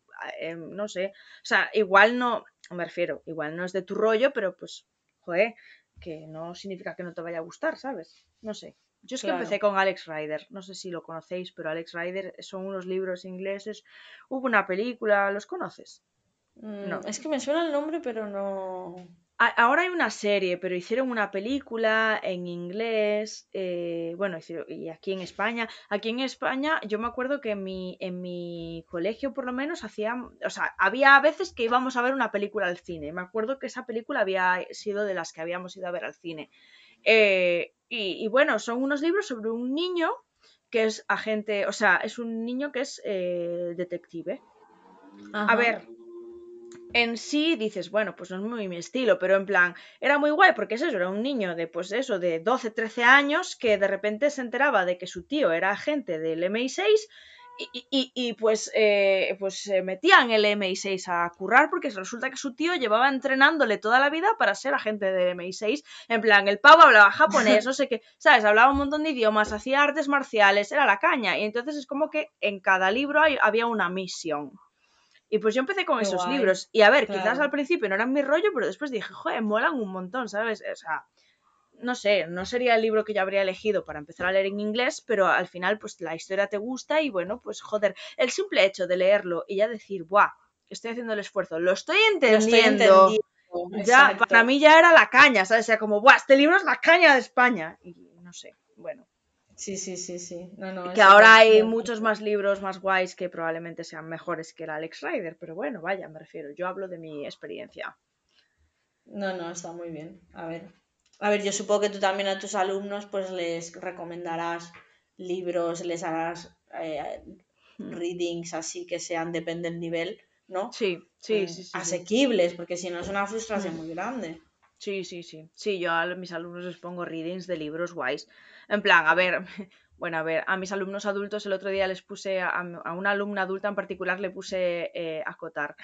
no sé. O sea, igual no, me refiero, igual no es de tu rollo, pero pues, joder, que no significa que no te vaya a gustar, ¿sabes? No sé. Yo es que empecé con Alex Rider. No sé si lo conocéis, pero Alex Rider son unos libros ingleses. Hubo una película, ¿los conoces? No. Es que me suena el nombre, pero no... Ahora hay una serie, pero hicieron una película en inglés, bueno, y aquí en España. Aquí en España yo me acuerdo que en mi colegio por lo menos hacían, o sea, había veces que íbamos a ver una película al cine. Me acuerdo que esa película había sido de las que habíamos ido a ver al cine. Y bueno, son unos libros sobre un niño que es agente, o sea, es un niño que es detective. Ajá. A ver... En sí dices, bueno, pues no es muy mi estilo, pero en plan, era muy guay porque es eso, era un niño de, pues eso, de 12, 13 años que de repente se enteraba de que su tío era agente del MI6 y pues se metían el MI6 a currar porque resulta que su tío llevaba entrenándole toda la vida para ser agente del MI6. En plan, el pavo hablaba japonés, no sé qué, ¿sabes? Hablaba un montón de idiomas, hacía artes marciales, era la caña. Y entonces es como que en cada libro había una misión. Y pues yo empecé con esos libros. Y a ver, quizás al principio no eran mi rollo, pero después dije, joder, molan un montón, ¿sabes? O sea, no sé, no sería el libro que yo habría elegido para empezar a leer en inglés, pero al final, pues la historia te gusta y bueno, pues joder, el simple hecho de leerlo y ya decir, ¡buah! Estoy haciendo el esfuerzo, lo estoy entendiendo. Ya, para mí ya era la caña, ¿sabes? O sea, como, ¡buah! Este libro es la caña de España. Y no sé, bueno. Sí. No, que ahora hay muchos más libros más guays que probablemente sean mejores que el Alex Rider, pero bueno, vaya, me refiero, yo hablo de mi experiencia. No, está muy bien. A ver, yo supongo que tú también a tus alumnos pues les recomendarás libros, les harás readings así que sean, depende del nivel, ¿no? Sí, asequibles, porque si no es una frustración muy grande. Sí. Sí, yo a mis alumnos les pongo readings de libros guays. En plan, a mis alumnos adultos el otro día les puse, a una alumna adulta en particular le puse acotar.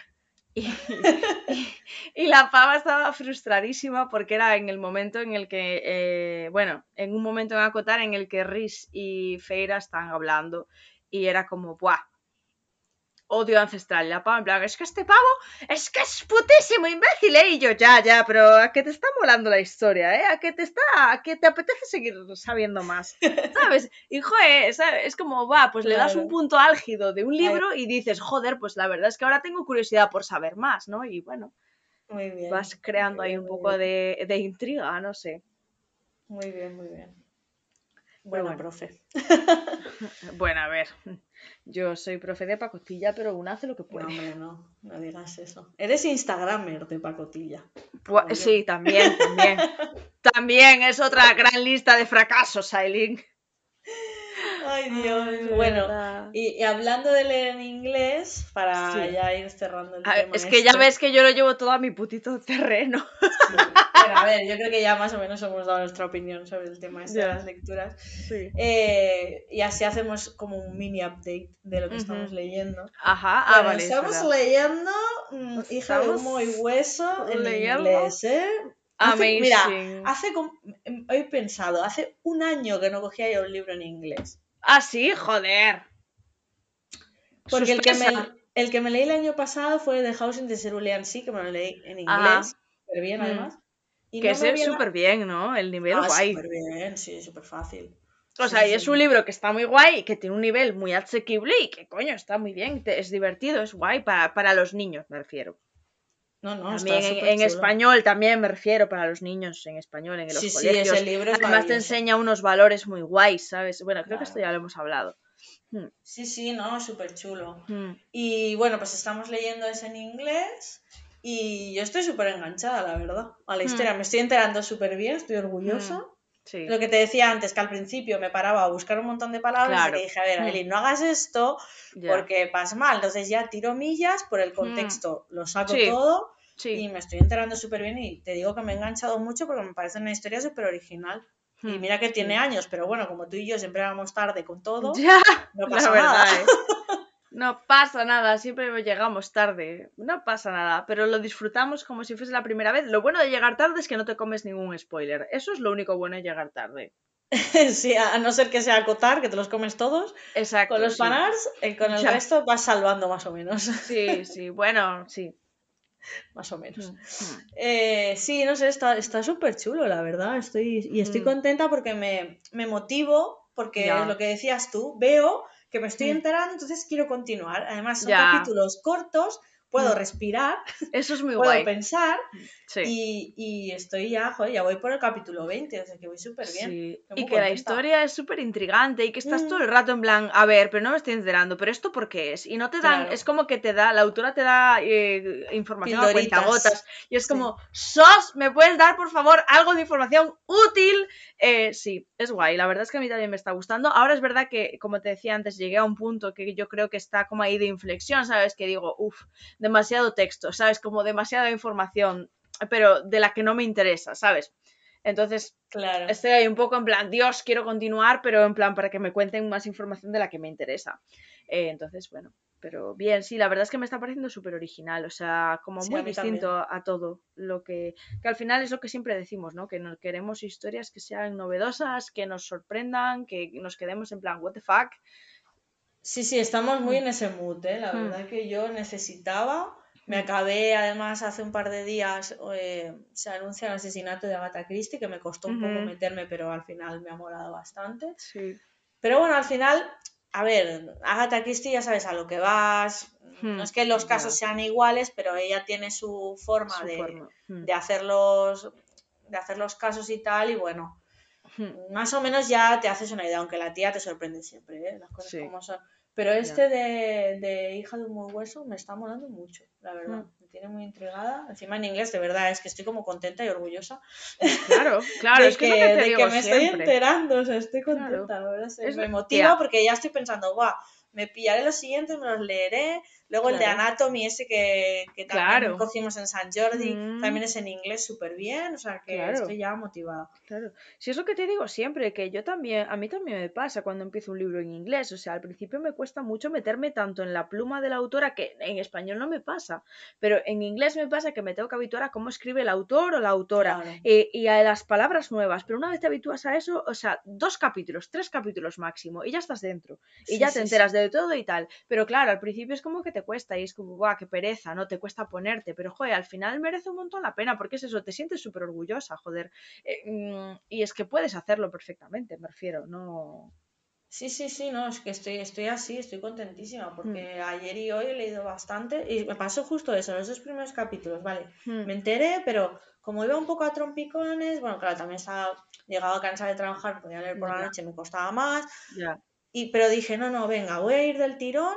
Y la pava estaba frustradísima porque era en el momento en el que, en un momento en acotar en el que Riz y Feira están hablando y era como, ¡buah! Odio ancestral, la pava en plan, es que este pavo es que es putísimo imbécil, ¿eh? Y yo, ya, pero ¿a qué te está molando la historia, eh? ¿A qué te apetece seguir sabiendo más? ¿Sabes? Y joder, ¿sabes? Es como, pues le das un punto álgido de un libro y dices, joder, pues la verdad es que ahora tengo curiosidad por saber más, ¿no? Y bueno, muy bien, vas creando ahí un poco de intriga, no sé. Muy bien. Bueno, profe. Bueno, a ver, yo soy profe de pacotilla, pero uno hace lo que puede. No digas eso. Eres instagramer de pacotilla. Pues, sí, también. También es otra gran lista de fracasos, Aileen. Ay, Dios. Ay, bueno, y hablando de leer en inglés, para ya ir cerrando el tema. Es que ya ves que yo lo llevo todo a mi putito terreno. Sí. Pero a ver, yo creo que ya más o menos hemos dado nuestra opinión sobre el tema este de las lecturas. Sí. Y así hacemos como un mini update de lo que estamos leyendo. Ajá, bueno, vale. Estamos leyendo Hija de Humo y Hueso en inglés, ¿eh? Amazing. Mira, he pensado, hace un año que no cogía yo un libro en inglés. Ah, sí, joder. Porque el que me leí el año pasado fue The House in the Cerulean Sea, que me lo leí en inglés, súper bien además. Y que no es súper bien, ¿no? El nivel guay. Súper bien, sí, súper fácil. O sea, y es un libro que está muy guay, que tiene un nivel muy asequible y que, coño, está muy bien, es divertido, es guay para los niños, me refiero. No, también en español, también me refiero, para los niños en español, en los colegios. Sí, ese libro es además te enseña unos valores muy guays, ¿sabes? Bueno, creo que esto ya lo hemos hablado. Sí, no, súper chulo. Y bueno, pues estamos leyendo eso en inglés y yo estoy súper enganchada, la verdad, a la historia. Me estoy enterando súper bien, estoy orgullosa. Sí. Lo que te decía antes, que al principio me paraba a buscar un montón de palabras y dije, a ver, Eli, no hagas esto porque vas mal. Entonces ya tiro millas por el contexto, lo saco todo y me estoy enterando súper bien y te digo que me he enganchado mucho porque me parece una historia súper original. Y mira que tiene años, pero bueno, como tú y yo siempre vamos tarde con todo, no pasa nada. No pasa nada, siempre llegamos tarde, no pasa nada, pero lo disfrutamos como si fuese la primera vez. Lo bueno de llegar tarde es que no te comes ningún spoiler, eso es lo único bueno de llegar tarde. Sí, a no ser que sea acotar, que te los comes todos. Exacto. Con los fanarts, con el resto vas salvando más o menos. Sí, bueno, sí. Más o menos. Sí, no sé, está súper chulo, la verdad, estoy contenta porque me motivo, porque es lo que decías tú, veo que me estoy enterando, entonces quiero continuar. Además, son capítulos cortos, puedo respirar, eso es muy guay. Puedo pensar, y estoy ya, joder, ya voy por el capítulo 20, o sea que voy súper bien. Sí. Y que la historia es súper intrigante y que estás todo el rato en plan, a ver, pero no me estoy enterando, pero ¿esto por qué es? Y no te dan, es como que te da, la autora te da información a cuentagotas, y es como, sos, ¿me puedes dar, por favor, algo de información útil? Sí, es guay, la verdad es que a mí también me está gustando. Ahora es verdad que, como te decía antes, llegué a un punto que yo creo que está como ahí de inflexión, ¿sabes? Que digo, demasiado texto, ¿sabes? Como demasiada información, pero de la que no me interesa, ¿sabes? Entonces, claro, estoy ahí un poco en plan, Dios, quiero continuar, pero en plan para que me cuenten más información de la que me interesa. Entonces, bueno, pero bien, sí, la verdad es que me está pareciendo súper original, o sea, como muy distinto también a todo lo que al final es lo que siempre decimos, ¿no? Que nos queremos historias que sean novedosas, que nos sorprendan, que nos quedemos en plan, what the fuck. Sí, estamos muy en ese mood, ¿eh? La verdad que yo necesitaba. Me acabé, además, hace un par de días se anuncia el asesinato de Agatha Christie, que me costó un poco meterme, pero al final me ha molado bastante. Sí. Pero bueno, al final, a ver, Agatha Christie ya sabes a lo que vas. No es que los casos sean iguales, pero ella tiene su forma de hacer los casos y tal, y bueno, más o menos ya te haces una idea, aunque la tía te sorprende siempre, ¿eh? Las cosas como son. Pero de Hija de Humo y Hueso me está molando mucho, la verdad. Me tiene muy intrigada. Encima en inglés, de verdad, es que estoy como contenta y orgullosa. Claro, es que te digo que me siempre estoy enterando, o sea, estoy contenta. Claro. Ahora me motiva porque ya estoy pensando, guau, me pillaré los siguientes, me los leeré. Luego el de Anatomy, ese que también cogimos en San Jordi, también es en inglés súper bien, o sea que estoy ya motivada. Claro, si es lo que te digo siempre, que yo también, a mí también me pasa cuando empiezo un libro en inglés, o sea, al principio me cuesta mucho meterme tanto en la pluma de la autora, que en español no me pasa, pero en inglés me pasa que me tengo que habituar a cómo escribe el autor o la autora, y a las palabras nuevas, pero una vez te habitúas a eso, o sea, 2 capítulos, 3 capítulos máximo, y ya estás dentro, y ya te enteras de todo y tal, pero claro, al principio es como que te cuesta y es como, guau, qué pereza, ¿no? Te cuesta ponerte, pero joder, al final merece un montón la pena porque es eso, te sientes súper orgullosa, joder, y es que puedes hacerlo perfectamente, me refiero, ¿no? Sí, no, es que estoy así, estoy contentísima porque ayer y hoy he leído bastante y me pasó justo eso, los 2 primeros capítulos, vale, me enteré, pero como iba un poco a trompicones, bueno, claro, también estaba llegado cansada de trabajar, podía leer por la noche, me costaba más, pero dije, no, venga, voy a ir del tirón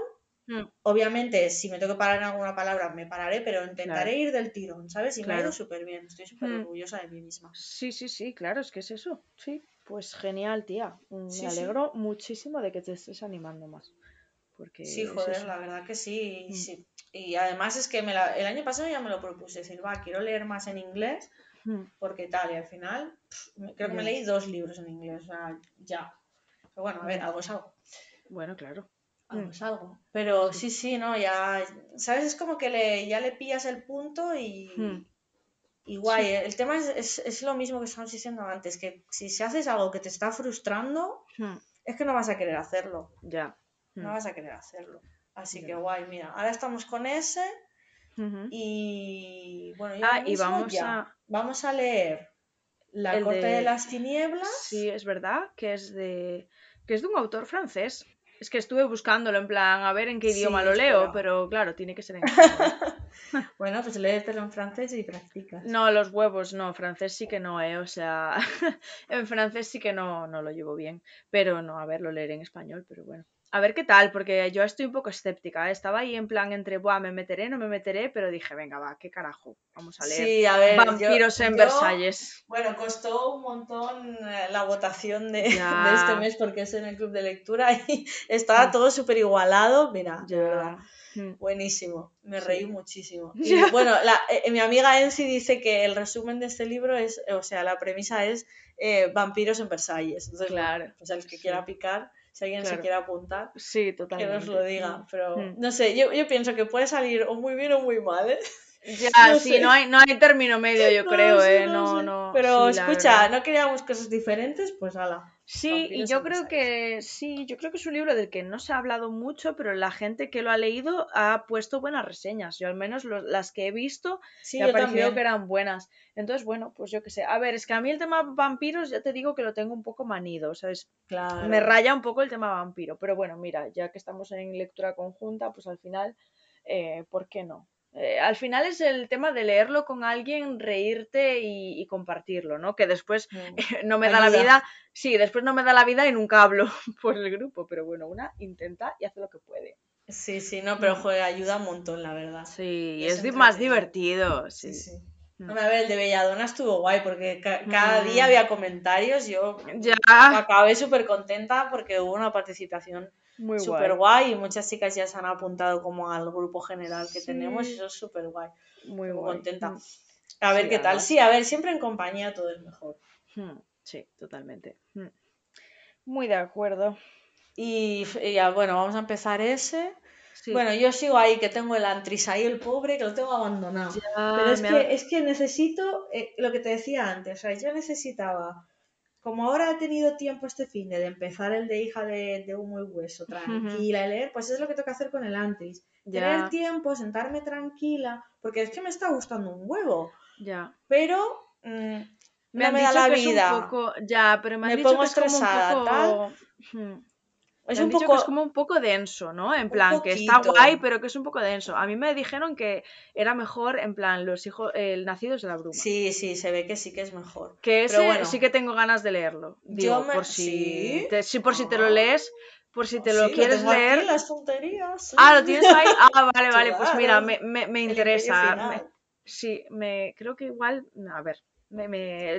Obviamente, si me tengo que parar en alguna palabra, me pararé, pero intentaré ir del tirón, ¿sabes? Y me ha ido súper bien, estoy súper orgullosa de mí misma. Sí, sí, sí, claro, es que es eso. Sí, pues genial, tía. Me alegro muchísimo de que te estés animando más. Porque sí, joder, es la verdad que sí. Sí. Y además es que el año pasado ya me lo propuse, decir, va, quiero leer más en inglés, porque tal, y al final creo que me leí 2 libros en inglés, o sea, ya. Pero bueno, a ver, algo es algo. Bueno, claro. Pues algo. Pero sí, no, ya, ¿sabes? Es como que ya le pillas el punto y guay. Sí. El tema es lo mismo que estamos diciendo antes, que si haces algo que te está frustrando, es que no vas a querer hacerlo. Ya. No vas a querer hacerlo. Así que guay, mira, ahora estamos con ese y bueno, yo y vamos a leer La Corte de las Tinieblas. Sí, es verdad, que es de un autor francés. Es que estuve buscándolo en plan, a ver en qué idioma lo leo, pero claro, tiene que ser en inglés. Bueno, pues léetelo en francés y practicas. No, los huevos no, francés sí que no, o sea, en francés sí que no lo llevo bien, pero no, a ver, lo leeré en español, pero bueno. A ver qué tal, porque yo estoy un poco escéptica, estaba ahí en plan entre, buah, me meteré, no me meteré, pero dije, venga, va, qué carajo, vamos a leer Vampiros en Versalles. Bueno, costó un montón la votación de este mes porque es en el club de lectura y estaba todo súper igualado, mira, de verdad, buenísimo, me reí muchísimo. Y bueno, mi amiga Ensi dice que el resumen de este libro es, o sea, la premisa es Vampiros en Versalles, entonces, claro, o sea, el que quiera picar. Si alguien se quiere apuntar, que nos lo diga. Pero no sé, yo pienso que puede salir o muy bien o muy mal, ¿eh? Ya, no sí, no hay término medio, yo creo, ¿eh? No. Pero sí, escucha, no queríamos cosas diferentes, pues ala. Sí, y yo creo que es un libro del que no se ha hablado mucho, pero la gente que lo ha leído ha puesto buenas reseñas. Yo al menos las que he visto me ha parecido que eran buenas. Entonces, bueno, pues yo qué sé. A ver, es que a mí el tema vampiros ya te digo que lo tengo un poco manido, ¿sabes? Claro. Me raya un poco el tema vampiro, pero bueno, mira, ya que estamos en lectura conjunta, pues al final, ¿por qué no? Al final es el tema de leerlo con alguien, reírte y compartirlo, ¿no? Que después no me da la vida, después no me da la vida y nunca hablo por el grupo, pero bueno, una intenta y hace lo que puede. Sí, sí, no, pero ayuda un montón, la verdad. Sí, es más divertido, sí. No, a ver, el de Belladona estuvo guay porque cada día había comentarios, yo acabé súper contenta porque hubo una participación súper guay y muchas chicas ya se han apuntado como al grupo general que tenemos y eso es súper guay, muy contenta. A ver qué tal, a ver, siempre en compañía todo es mejor. Sí, totalmente. Muy de acuerdo. Y ya, bueno, vamos a empezar ese... Sí. Bueno, yo sigo ahí, que tengo el Antris ahí, el pobre, que lo tengo abandonado. Ya, pero es que necesito, lo que te decía antes, o sea, yo necesitaba, como ahora he tenido tiempo este fin de empezar el de Hija de Humo y Hueso, tranquila, y leer, pues eso es lo que tengo que hacer con el Antris. Tener tiempo, sentarme tranquila, porque es que me está gustando un huevo. Ya. Pero... me da la vida. Es un poco, pero me pongo que es estresada, como un poco... tal... han dicho que es como un poco denso, ¿no? En plan, que está guay, pero que es un poco denso. A mí me dijeron que era mejor, en plan, los hijos nacidos de la bruma. Sí, sí, se ve que sí que es mejor. Que ese, pero bueno, sí que tengo ganas de leerlo. Digo, yo por si te lo lees, por si te lo quieres leer. Aquí, las tonterías. Sí. Ah, lo tienes ahí. Ah, vale, pues mira, me interesa. Creo que igual, a ver.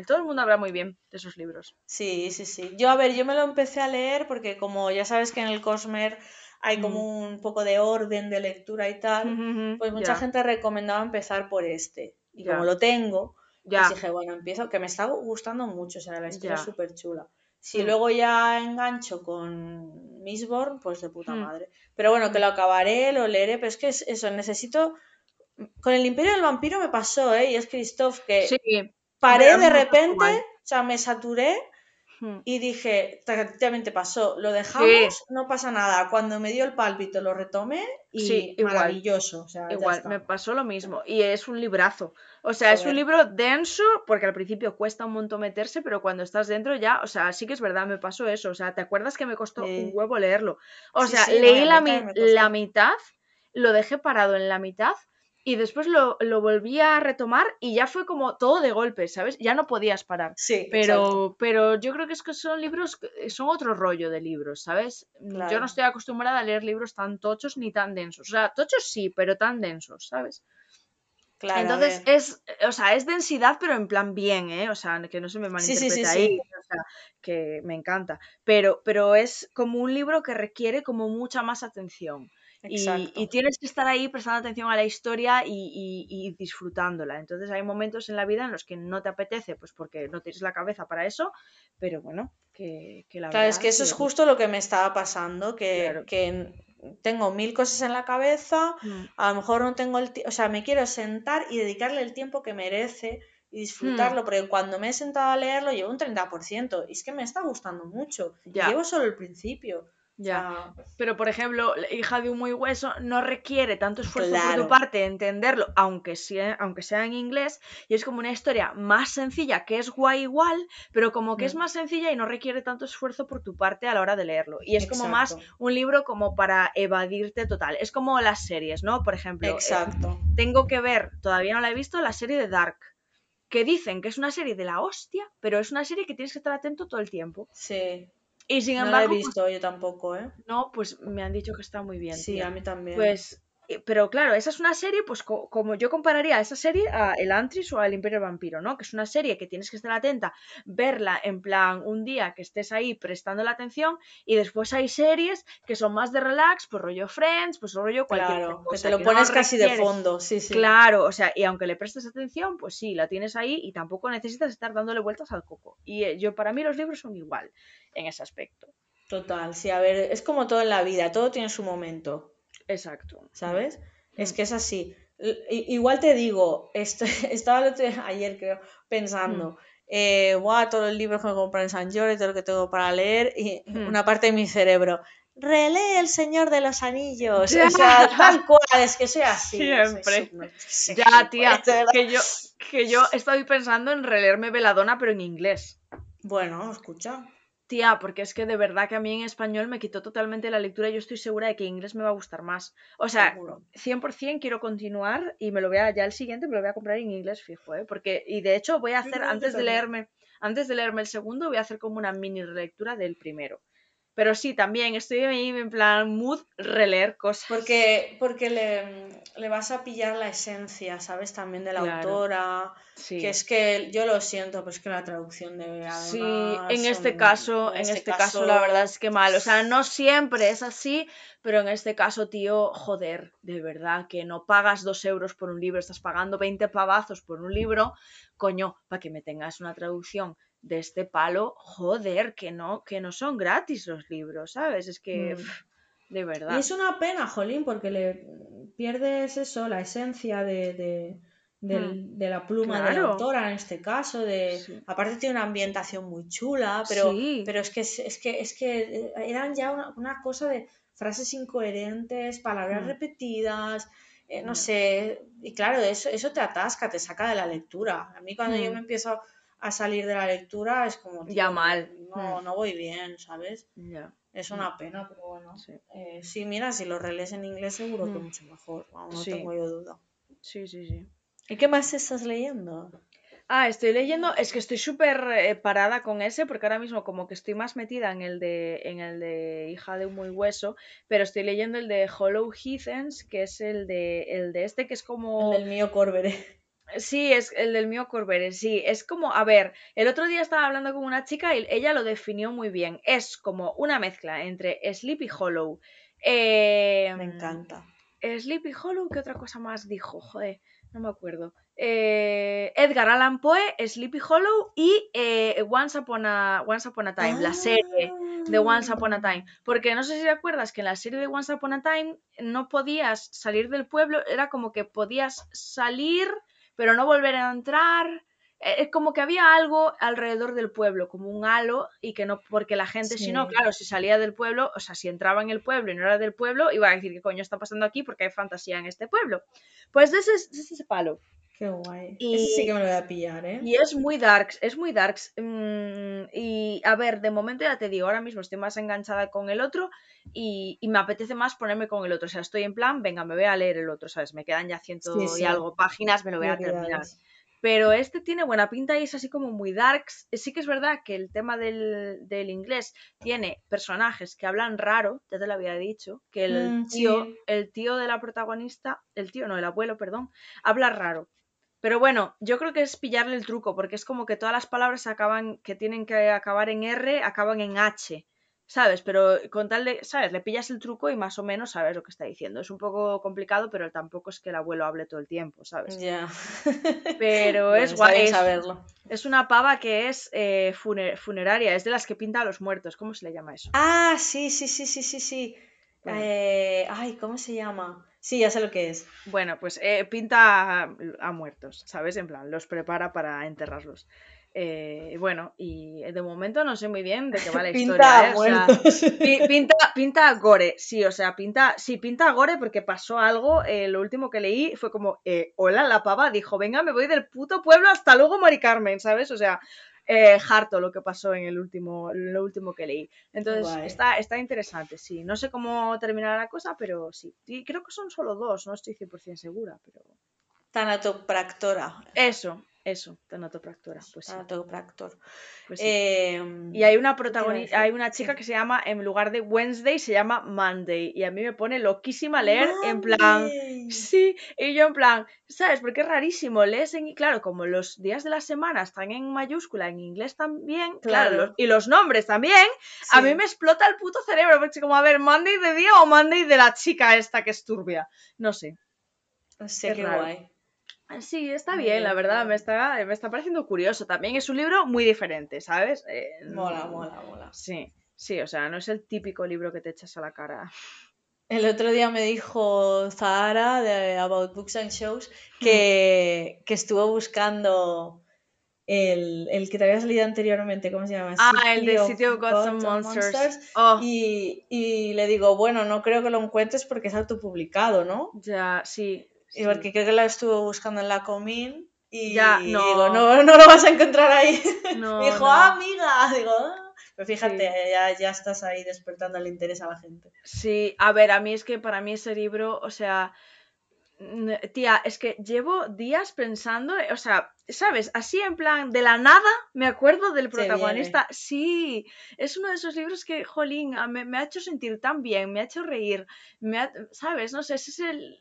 Todo el mundo habla muy bien de esos libros. Sí, sí, sí. Yo, a ver, yo me lo empecé a leer porque como ya sabes que en el Cosmer hay como un poco de orden de lectura y tal, pues mucha gente recomendaba empezar por este. Y como lo tengo, pues dije, bueno, empiezo, que me está gustando mucho, o sea, la historia es súper chula. Si luego ya engancho con Mistborn, pues de puta madre. Pero bueno, que lo acabaré, lo leeré, pero es que es eso, necesito... Con el Imperio del Vampiro me pasó, y es Christoph que... Sí. Paré de repente, o sea, me saturé y dije, prácticamente pasó, lo dejamos, no pasa nada. Cuando me dio el pálpito lo retomé y maravilloso. O sea, igual, me pasó lo mismo. Y es un librazo. O sea, es un libro denso, porque al principio cuesta un montón meterse, pero cuando estás dentro ya, o sea, sí que es verdad, me pasó eso. O sea, ¿te acuerdas que me costó un huevo leerlo? O sea, leí la mitad, lo dejé parado en la mitad. Y después lo volví a retomar y ya fue como todo de golpe, ¿sabes? Ya no podías parar. Sí, pero yo creo que es que son libros, son otro rollo de libros, ¿sabes? Claro. Yo no estoy acostumbrada a leer libros tan tochos ni tan densos. O sea, tochos sí, pero tan densos, ¿sabes? Claro. Entonces es, o sea, es densidad, pero en plan bien, ¿eh? O sea, que no se me malinterprete ahí. O sea, que me encanta. Pero es como un libro que requiere como mucha más atención. Y tienes que estar ahí prestando atención a la historia y disfrutándola. Entonces hay momentos en la vida en los que no te apetece, pues porque no tienes la cabeza para eso, pero bueno, que la verdad... Claro, es que eso es justo lo que me estaba pasando, que tengo mil cosas en la cabeza, a lo mejor no tengo el tiempo, o sea, me quiero sentar y dedicarle el tiempo que merece y disfrutarlo, porque cuando me he sentado a leerlo llevo un 30%, y es que me está gustando mucho, llevo solo el principio. Ya, pero por ejemplo, Hija de Humo y Hueso no requiere tanto esfuerzo por tu parte entenderlo, aunque sea en inglés, y es como una historia más sencilla, que es guay igual, pero como que es más sencilla y no requiere tanto esfuerzo por tu parte a la hora de leerlo, y es como más un libro como para evadirte total, es como las series, ¿no? Por ejemplo, tengo que ver, todavía no la he visto, la serie de Dark, que dicen que es una serie de la hostia, pero es una serie que tienes que estar atento todo el tiempo. Sí. Y sin embargo, no la he visto, pues, yo tampoco, ¿eh? No, pues me han dicho que está muy bien. Sí, tía. A mí también. Pues, pero claro, esa es una serie, pues como yo compararía a esa serie a El Antris o al Imperio Vampiro, ¿no? Que es una serie que tienes que estar atenta, verla en plan un día que estés ahí prestando la atención, y después hay series que son más de relax, pues rollo Friends, pues rollo cualquier cosa. Que te lo pones casi de fondo, sí. Claro, o sea, y aunque le prestes atención, pues sí, la tienes ahí y tampoco necesitas estar dándole vueltas al coco. Y yo, para mí los libros son igual en ese aspecto. Total, sí, a ver, es como todo en la vida, todo tiene su momento. Exacto. ¿Sabes? Es que es así. Igual te digo, estaba ayer, creo, pensando, todos los libros que me compré en San Jordi, todo lo que tengo para leer, y una parte de mi cerebro, relee El Señor de los Anillos. O sea, tal cual, es que soy así. Siempre. Ya, tía, que yo estoy pensando en releerme Belladonna, pero en inglés. Bueno, escucha. Tía, porque es que de verdad que a mí en español me quitó totalmente la lectura y yo estoy segura de que en inglés me va a gustar más. O sea, seguro. 100% quiero continuar y me lo voy a, ya el siguiente me lo voy a comprar en inglés fijo, ¿eh? Porque, y de hecho voy a hacer, antes de leerme el segundo, voy a hacer como una mini relectura del primero. Pero sí, también estoy ahí en plan mood releer cosas. Porque le vas a pillar la esencia, ¿sabes? También de la autora. Sí. Que es que yo lo siento, pero es que la traducción debe... Sí, en este caso la verdad es que mal. O sea, no siempre es así, pero en este caso, tío, joder, de verdad, que no pagas 2 euros por un libro, estás pagando 20 pavazos por un libro, coño, para que me tengas una traducción de este palo, joder, que no son gratis los libros, ¿sabes? Es que, de verdad. Y es una pena, jolín, porque le pierdes eso, la esencia de la pluma de la autora, en este caso, aparte tiene una ambientación muy chula, pero es que eran ya una cosa de frases incoherentes, palabras repetidas... no sé, y claro, eso te atasca, te saca de la lectura. A mí cuando yo me empiezo a salir de la lectura es como... Tío, ya mal. No voy bien, ¿sabes? Ya. Es una pena, pero bueno. Sí, mira, si lo relees en inglés seguro que mucho mejor. Vamos, no tengo yo duda. Sí. ¿Y qué más estás leyendo? Estoy leyendo, es que estoy súper parada con ese, porque ahora mismo como que estoy más metida en el de Hija de Humo y Hueso, pero estoy leyendo el de Hollow Heathens, que es el de este, que es como... El del mío Corberé. Sí, es el del mío Corberé, sí, es como, a ver, el otro día estaba hablando con una chica y ella lo definió muy bien, es como una mezcla entre Sleepy Hollow, me encanta. Sleepy Hollow, ¿qué otra cosa más dijo? Joder, no me acuerdo. Edgar Allan Poe, Sleepy Hollow y Once Upon a Time, la serie de Once Upon a Time, porque no sé si te acuerdas que en la serie de Once Upon a Time no podías salir del pueblo, era como que podías salir pero no volver a entrar, como que había algo alrededor del pueblo, como un halo, y que no, porque la gente, si no, claro, si salía del pueblo, o sea, si entraba en el pueblo y no era del pueblo, iba a decir ¿qué coño está pasando aquí? Porque hay fantasía en este pueblo. Pues de ese palo. Qué guay. Ese sí que me lo voy a pillar, ¿eh? Y es muy darks, Y a ver, de momento ya te digo, ahora mismo estoy más enganchada con el otro y me apetece más ponerme con el otro. O sea, estoy en plan, venga, me voy a leer el otro, ¿sabes? Me quedan ya ciento y algo páginas, me lo voy a terminar. Pero este tiene buena pinta y es así como muy dark. Sí que es verdad que el tema del inglés tiene personajes que hablan raro, ya te lo había dicho, que el tío de la protagonista, el abuelo, habla raro. Pero bueno, yo creo que es pillarle el truco, porque es como que todas las palabras que tienen que acabar en R, acaban en H, ¿sabes? Pero con tal de, ¿sabes? Le pillas el truco y más o menos sabes lo que está diciendo. Es un poco complicado, pero tampoco es que el abuelo hable todo el tiempo, ¿sabes? Ya. Yeah. Pero bueno, es guay. Saberlo. Es una pava que es funeraria, es de las que pinta a los muertos. ¿Cómo se le llama eso? Ah, sí. Bueno. ¿Cómo se llama? Sí, ya sé lo que es. Bueno, pues pinta a muertos, ¿sabes? En plan, los prepara para enterrarlos. Y de momento no sé muy bien de qué va la historia. Pinta a gore, sí, o sea, pinta a gore porque pasó algo. Lo último que leí fue como, hola, la pava dijo, venga, me voy del puto pueblo, hasta luego, Mari Carmen, ¿sabes? O sea, harto lo que pasó en lo último que leí. Entonces, está interesante, sí. No sé cómo terminará la cosa, pero sí. Y creo que son solo dos, no estoy 100% segura, pero... Tanatopractora. Eso, tanatopractora. Pues tanatopractor. Sí. Pues sí. Y hay una protagonista, hay una chica que se llama, en lugar de Wednesday, se llama Monday. Y a mí me pone loquísima leer Monday. En plan... Sí, y yo en plan, ¿sabes? Porque es rarísimo, y claro, como los días de la semana están en mayúscula, en inglés también, claro, y los nombres también, sí. A mí me explota el puto cerebro, porque como, a ver, Monday de día o Monday de la chica esta que es turbia. No sé. Sí, qué guay. Sí, está bien, la verdad, me está pareciendo curioso. También es un libro muy diferente, ¿sabes? Mola. Sí, o sea, no es el típico libro que te echas a la cara. El otro día me dijo Zahara de About Books and Shows que estuvo buscando el que te habías leído anteriormente, ¿cómo se llama? El de City of Gods and Monsters. Y le digo, bueno, no creo que lo encuentres porque es autopublicado, ¿no? Ya, sí. Y porque creo que la estuvo buscando en la Comín y digo, no lo vas a encontrar ahí. No, me dijo, amiga. Digo, pero fíjate, ya estás ahí despertando el interés a la gente. Sí, a ver, a mí es que para mí ese libro, o sea, tía, es que llevo días pensando, o sea, ¿sabes? Así en plan, de la nada me acuerdo del protagonista. Sí, es uno de esos libros que, jolín, me ha hecho sentir tan bien, me ha hecho reír, ¿sabes? No sé, ese es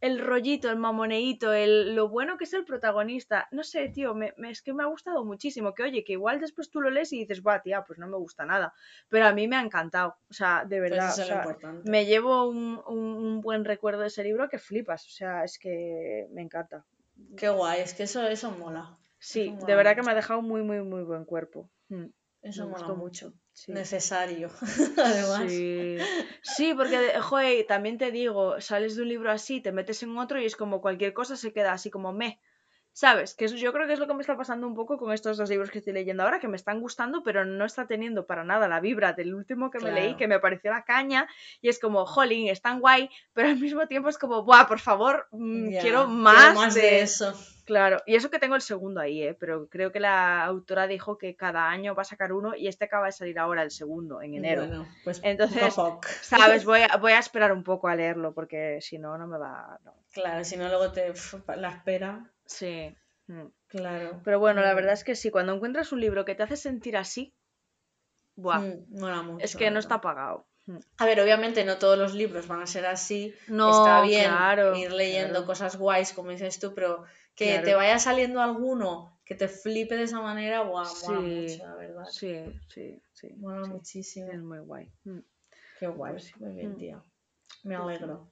el rollito, el mamoneíto, lo bueno que es el protagonista. No sé, tío, es que me ha gustado muchísimo. Que oye, que igual después tú lo lees y dices, va, tía, pues no me gusta nada. Pero a mí me ha encantado. O sea, de verdad. Pues eso es lo importante. Me llevo un buen recuerdo de ese libro que flipas. O sea, es que me encanta. Qué guay, es que eso mola. Sí, eso mola. De verdad que me ha dejado muy, muy, muy buen cuerpo. Eso me gustó mucho. Sí. Necesario, además. Sí, porque, joder, también te digo, sales de un libro así, te metes en otro y es como cualquier cosa se queda así como ¿sabes? Que eso yo creo que es lo que me está pasando un poco con estos dos libros que estoy leyendo ahora, que me están gustando, pero no está teniendo para nada la vibra del último que me leí, que me pareció la caña, y es como, jolín, es tan guay, pero al mismo tiempo es como, ¡buah, por favor, quiero más de eso! Claro, y eso que tengo el segundo ahí, pero creo que la autora dijo que cada año va a sacar uno y este acaba de salir ahora el segundo, en enero. Bueno, pues entonces, ¿sabes? Voy a esperar un poco a leerlo porque si no, no me va... No. Claro, si no luego te la espera. Sí, claro. Pero bueno, la verdad es que sí, cuando encuentras un libro que te hace sentir así, ¡buah! Mola mucho, es que no está pagado. A ver, obviamente no todos los libros van a ser así, está bien ir leyendo cosas guays, como dices tú, pero que te vaya saliendo alguno que te flipe de esa manera, guau, mola mucho, la verdad. Sí. Mola muchísimo. Es muy guay. Qué guay, pues, muy bien, tía. Me alegro.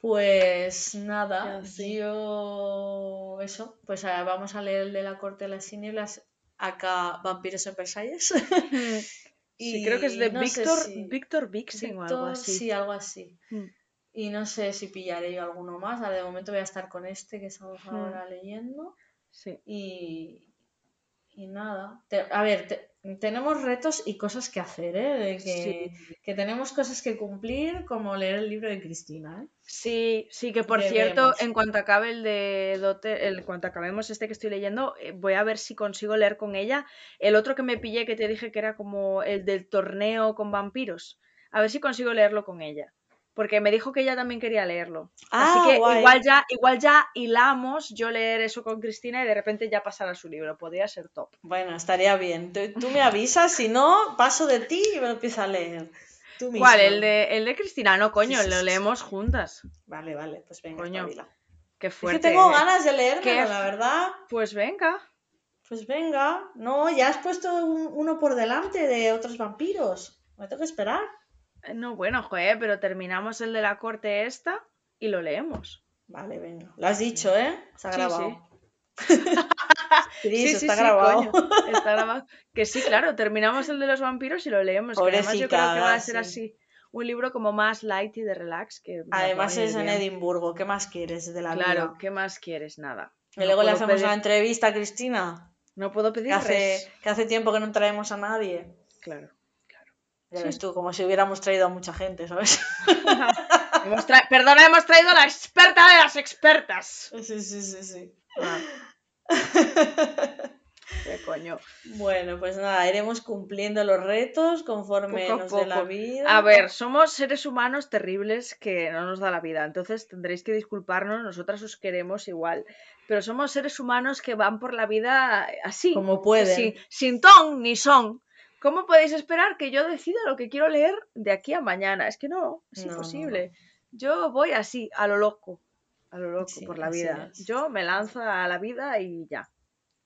Pues nada, yo... Eso, pues vamos a leer el de la corte de las tinieblas, acá Vampiros en Versalles. Sí, creo que es de Víctor Vixen o algo así. Sí, algo así. Y no sé si pillaré yo alguno más. Ahora de momento voy a estar con este que estamos ahora leyendo. Sí. Y nada. A ver, tenemos retos y cosas que hacer, ¿eh? De que tenemos cosas que cumplir, como leer el libro de Cristina, ¿eh? Sí, que por cierto, en cuanto acabe el de Dote, en cuanto acabemos este que estoy leyendo, voy a ver si consigo leer con ella el otro que me pillé, que te dije que era como el del torneo con vampiros. a ver si consigo leerlo con ella. Porque me dijo que ella también quería leerlo. Ah, así que guay. igual ya hilamos yo leer eso con Cristina y de repente ya pasar a su libro. Podría ser top. Bueno, estaría bien. Tú me avisas, si no, paso de ti y me lo empiezo a leer. Tú mismo. ¿Cuál? ¿El de Cristina? No, coño, sí. Lo leemos juntas. Vale, pues venga. Coño, qué fuerte. Es que tengo ganas de leerlo, la verdad. Pues venga. No, ya has puesto uno por delante de otros vampiros. Me tengo que esperar. No, bueno, joder, pero terminamos el de la corte esta y lo leemos. Vale, venga. Lo has dicho, ¿eh? Se ha grabado. Sí, sí. Está grabado. Sí, coño, está grabado. Que sí, claro, terminamos el de los vampiros y lo leemos. Pobrecita, además yo creo que va a ser así. Un libro como más light y de relax. Que además es en Edimburgo. ¿Qué más quieres de la vida? Claro, ¿qué más quieres? Nada. Y luego le hacemos la entrevista a Cristina. No puedo pedir res. Que hace tiempo que no traemos a nadie. Claro. Ya ves tú, como si hubiéramos traído a mucha gente, ¿sabes? Perdona, hemos traído a la experta de las expertas. Sí. Ah. ¿Qué coño? Bueno, pues nada, iremos cumpliendo los retos conforme poco, nos dé la vida. A ver, somos seres humanos terribles que no nos da la vida, entonces tendréis que disculparnos, nosotras os queremos igual. Pero somos seres humanos que van por la vida así. Como pueden. Sin ton ni son. ¿Cómo podéis esperar que yo decida lo que quiero leer de aquí a mañana? Es que no, es imposible. No. Yo voy así, a lo loco sí, por la vida. Es. Yo me lanzo a la vida y ya.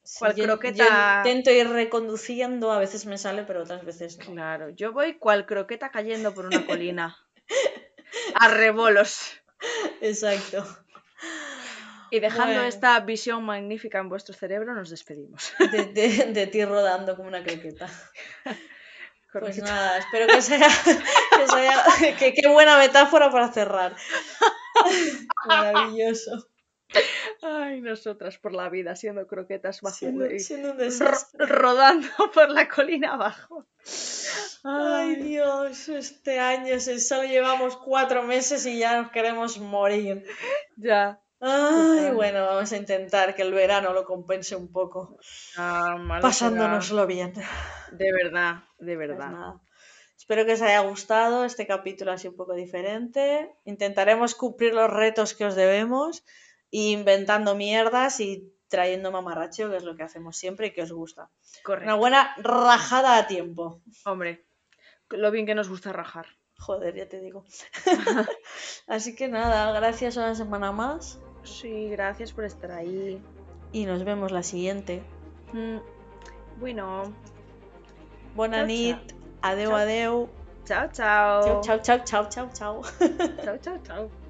Sí, cual croqueta... Yo intento ir reconduciendo, a veces me sale, pero otras veces no. Claro, yo voy cual croqueta cayendo por una colina. A rebolos. Exacto. Y dejando esta visión magnífica en vuestro cerebro, nos despedimos. De ti rodando como una croqueta. Pues nada, espero que sea... Qué buena metáfora para cerrar. Maravilloso. Ay, nosotras por la vida, siendo croquetas bajo. Siendo un desastre. Rodando por la colina abajo. Ay, Dios, este año solo llevamos 4 meses y ya nos queremos morir. Ya. Ay, bueno, vamos a intentar que el verano lo compense un poco, pasándonoslo bien. De verdad. Pues espero que os haya gustado este capítulo así un poco diferente. Intentaremos cumplir los retos que os debemos, inventando mierdas y trayendo mamarracheo, que es lo que hacemos siempre y que os gusta. Correcto. Una buena rajada a tiempo. Hombre, lo bien que nos gusta rajar. Joder, ya te digo. Así que nada, gracias una semana más. Sí, gracias por estar ahí. Y nos vemos la siguiente. Bueno. Buena nit. Adeu, chao. Adeu. Chao. Chao. Chao.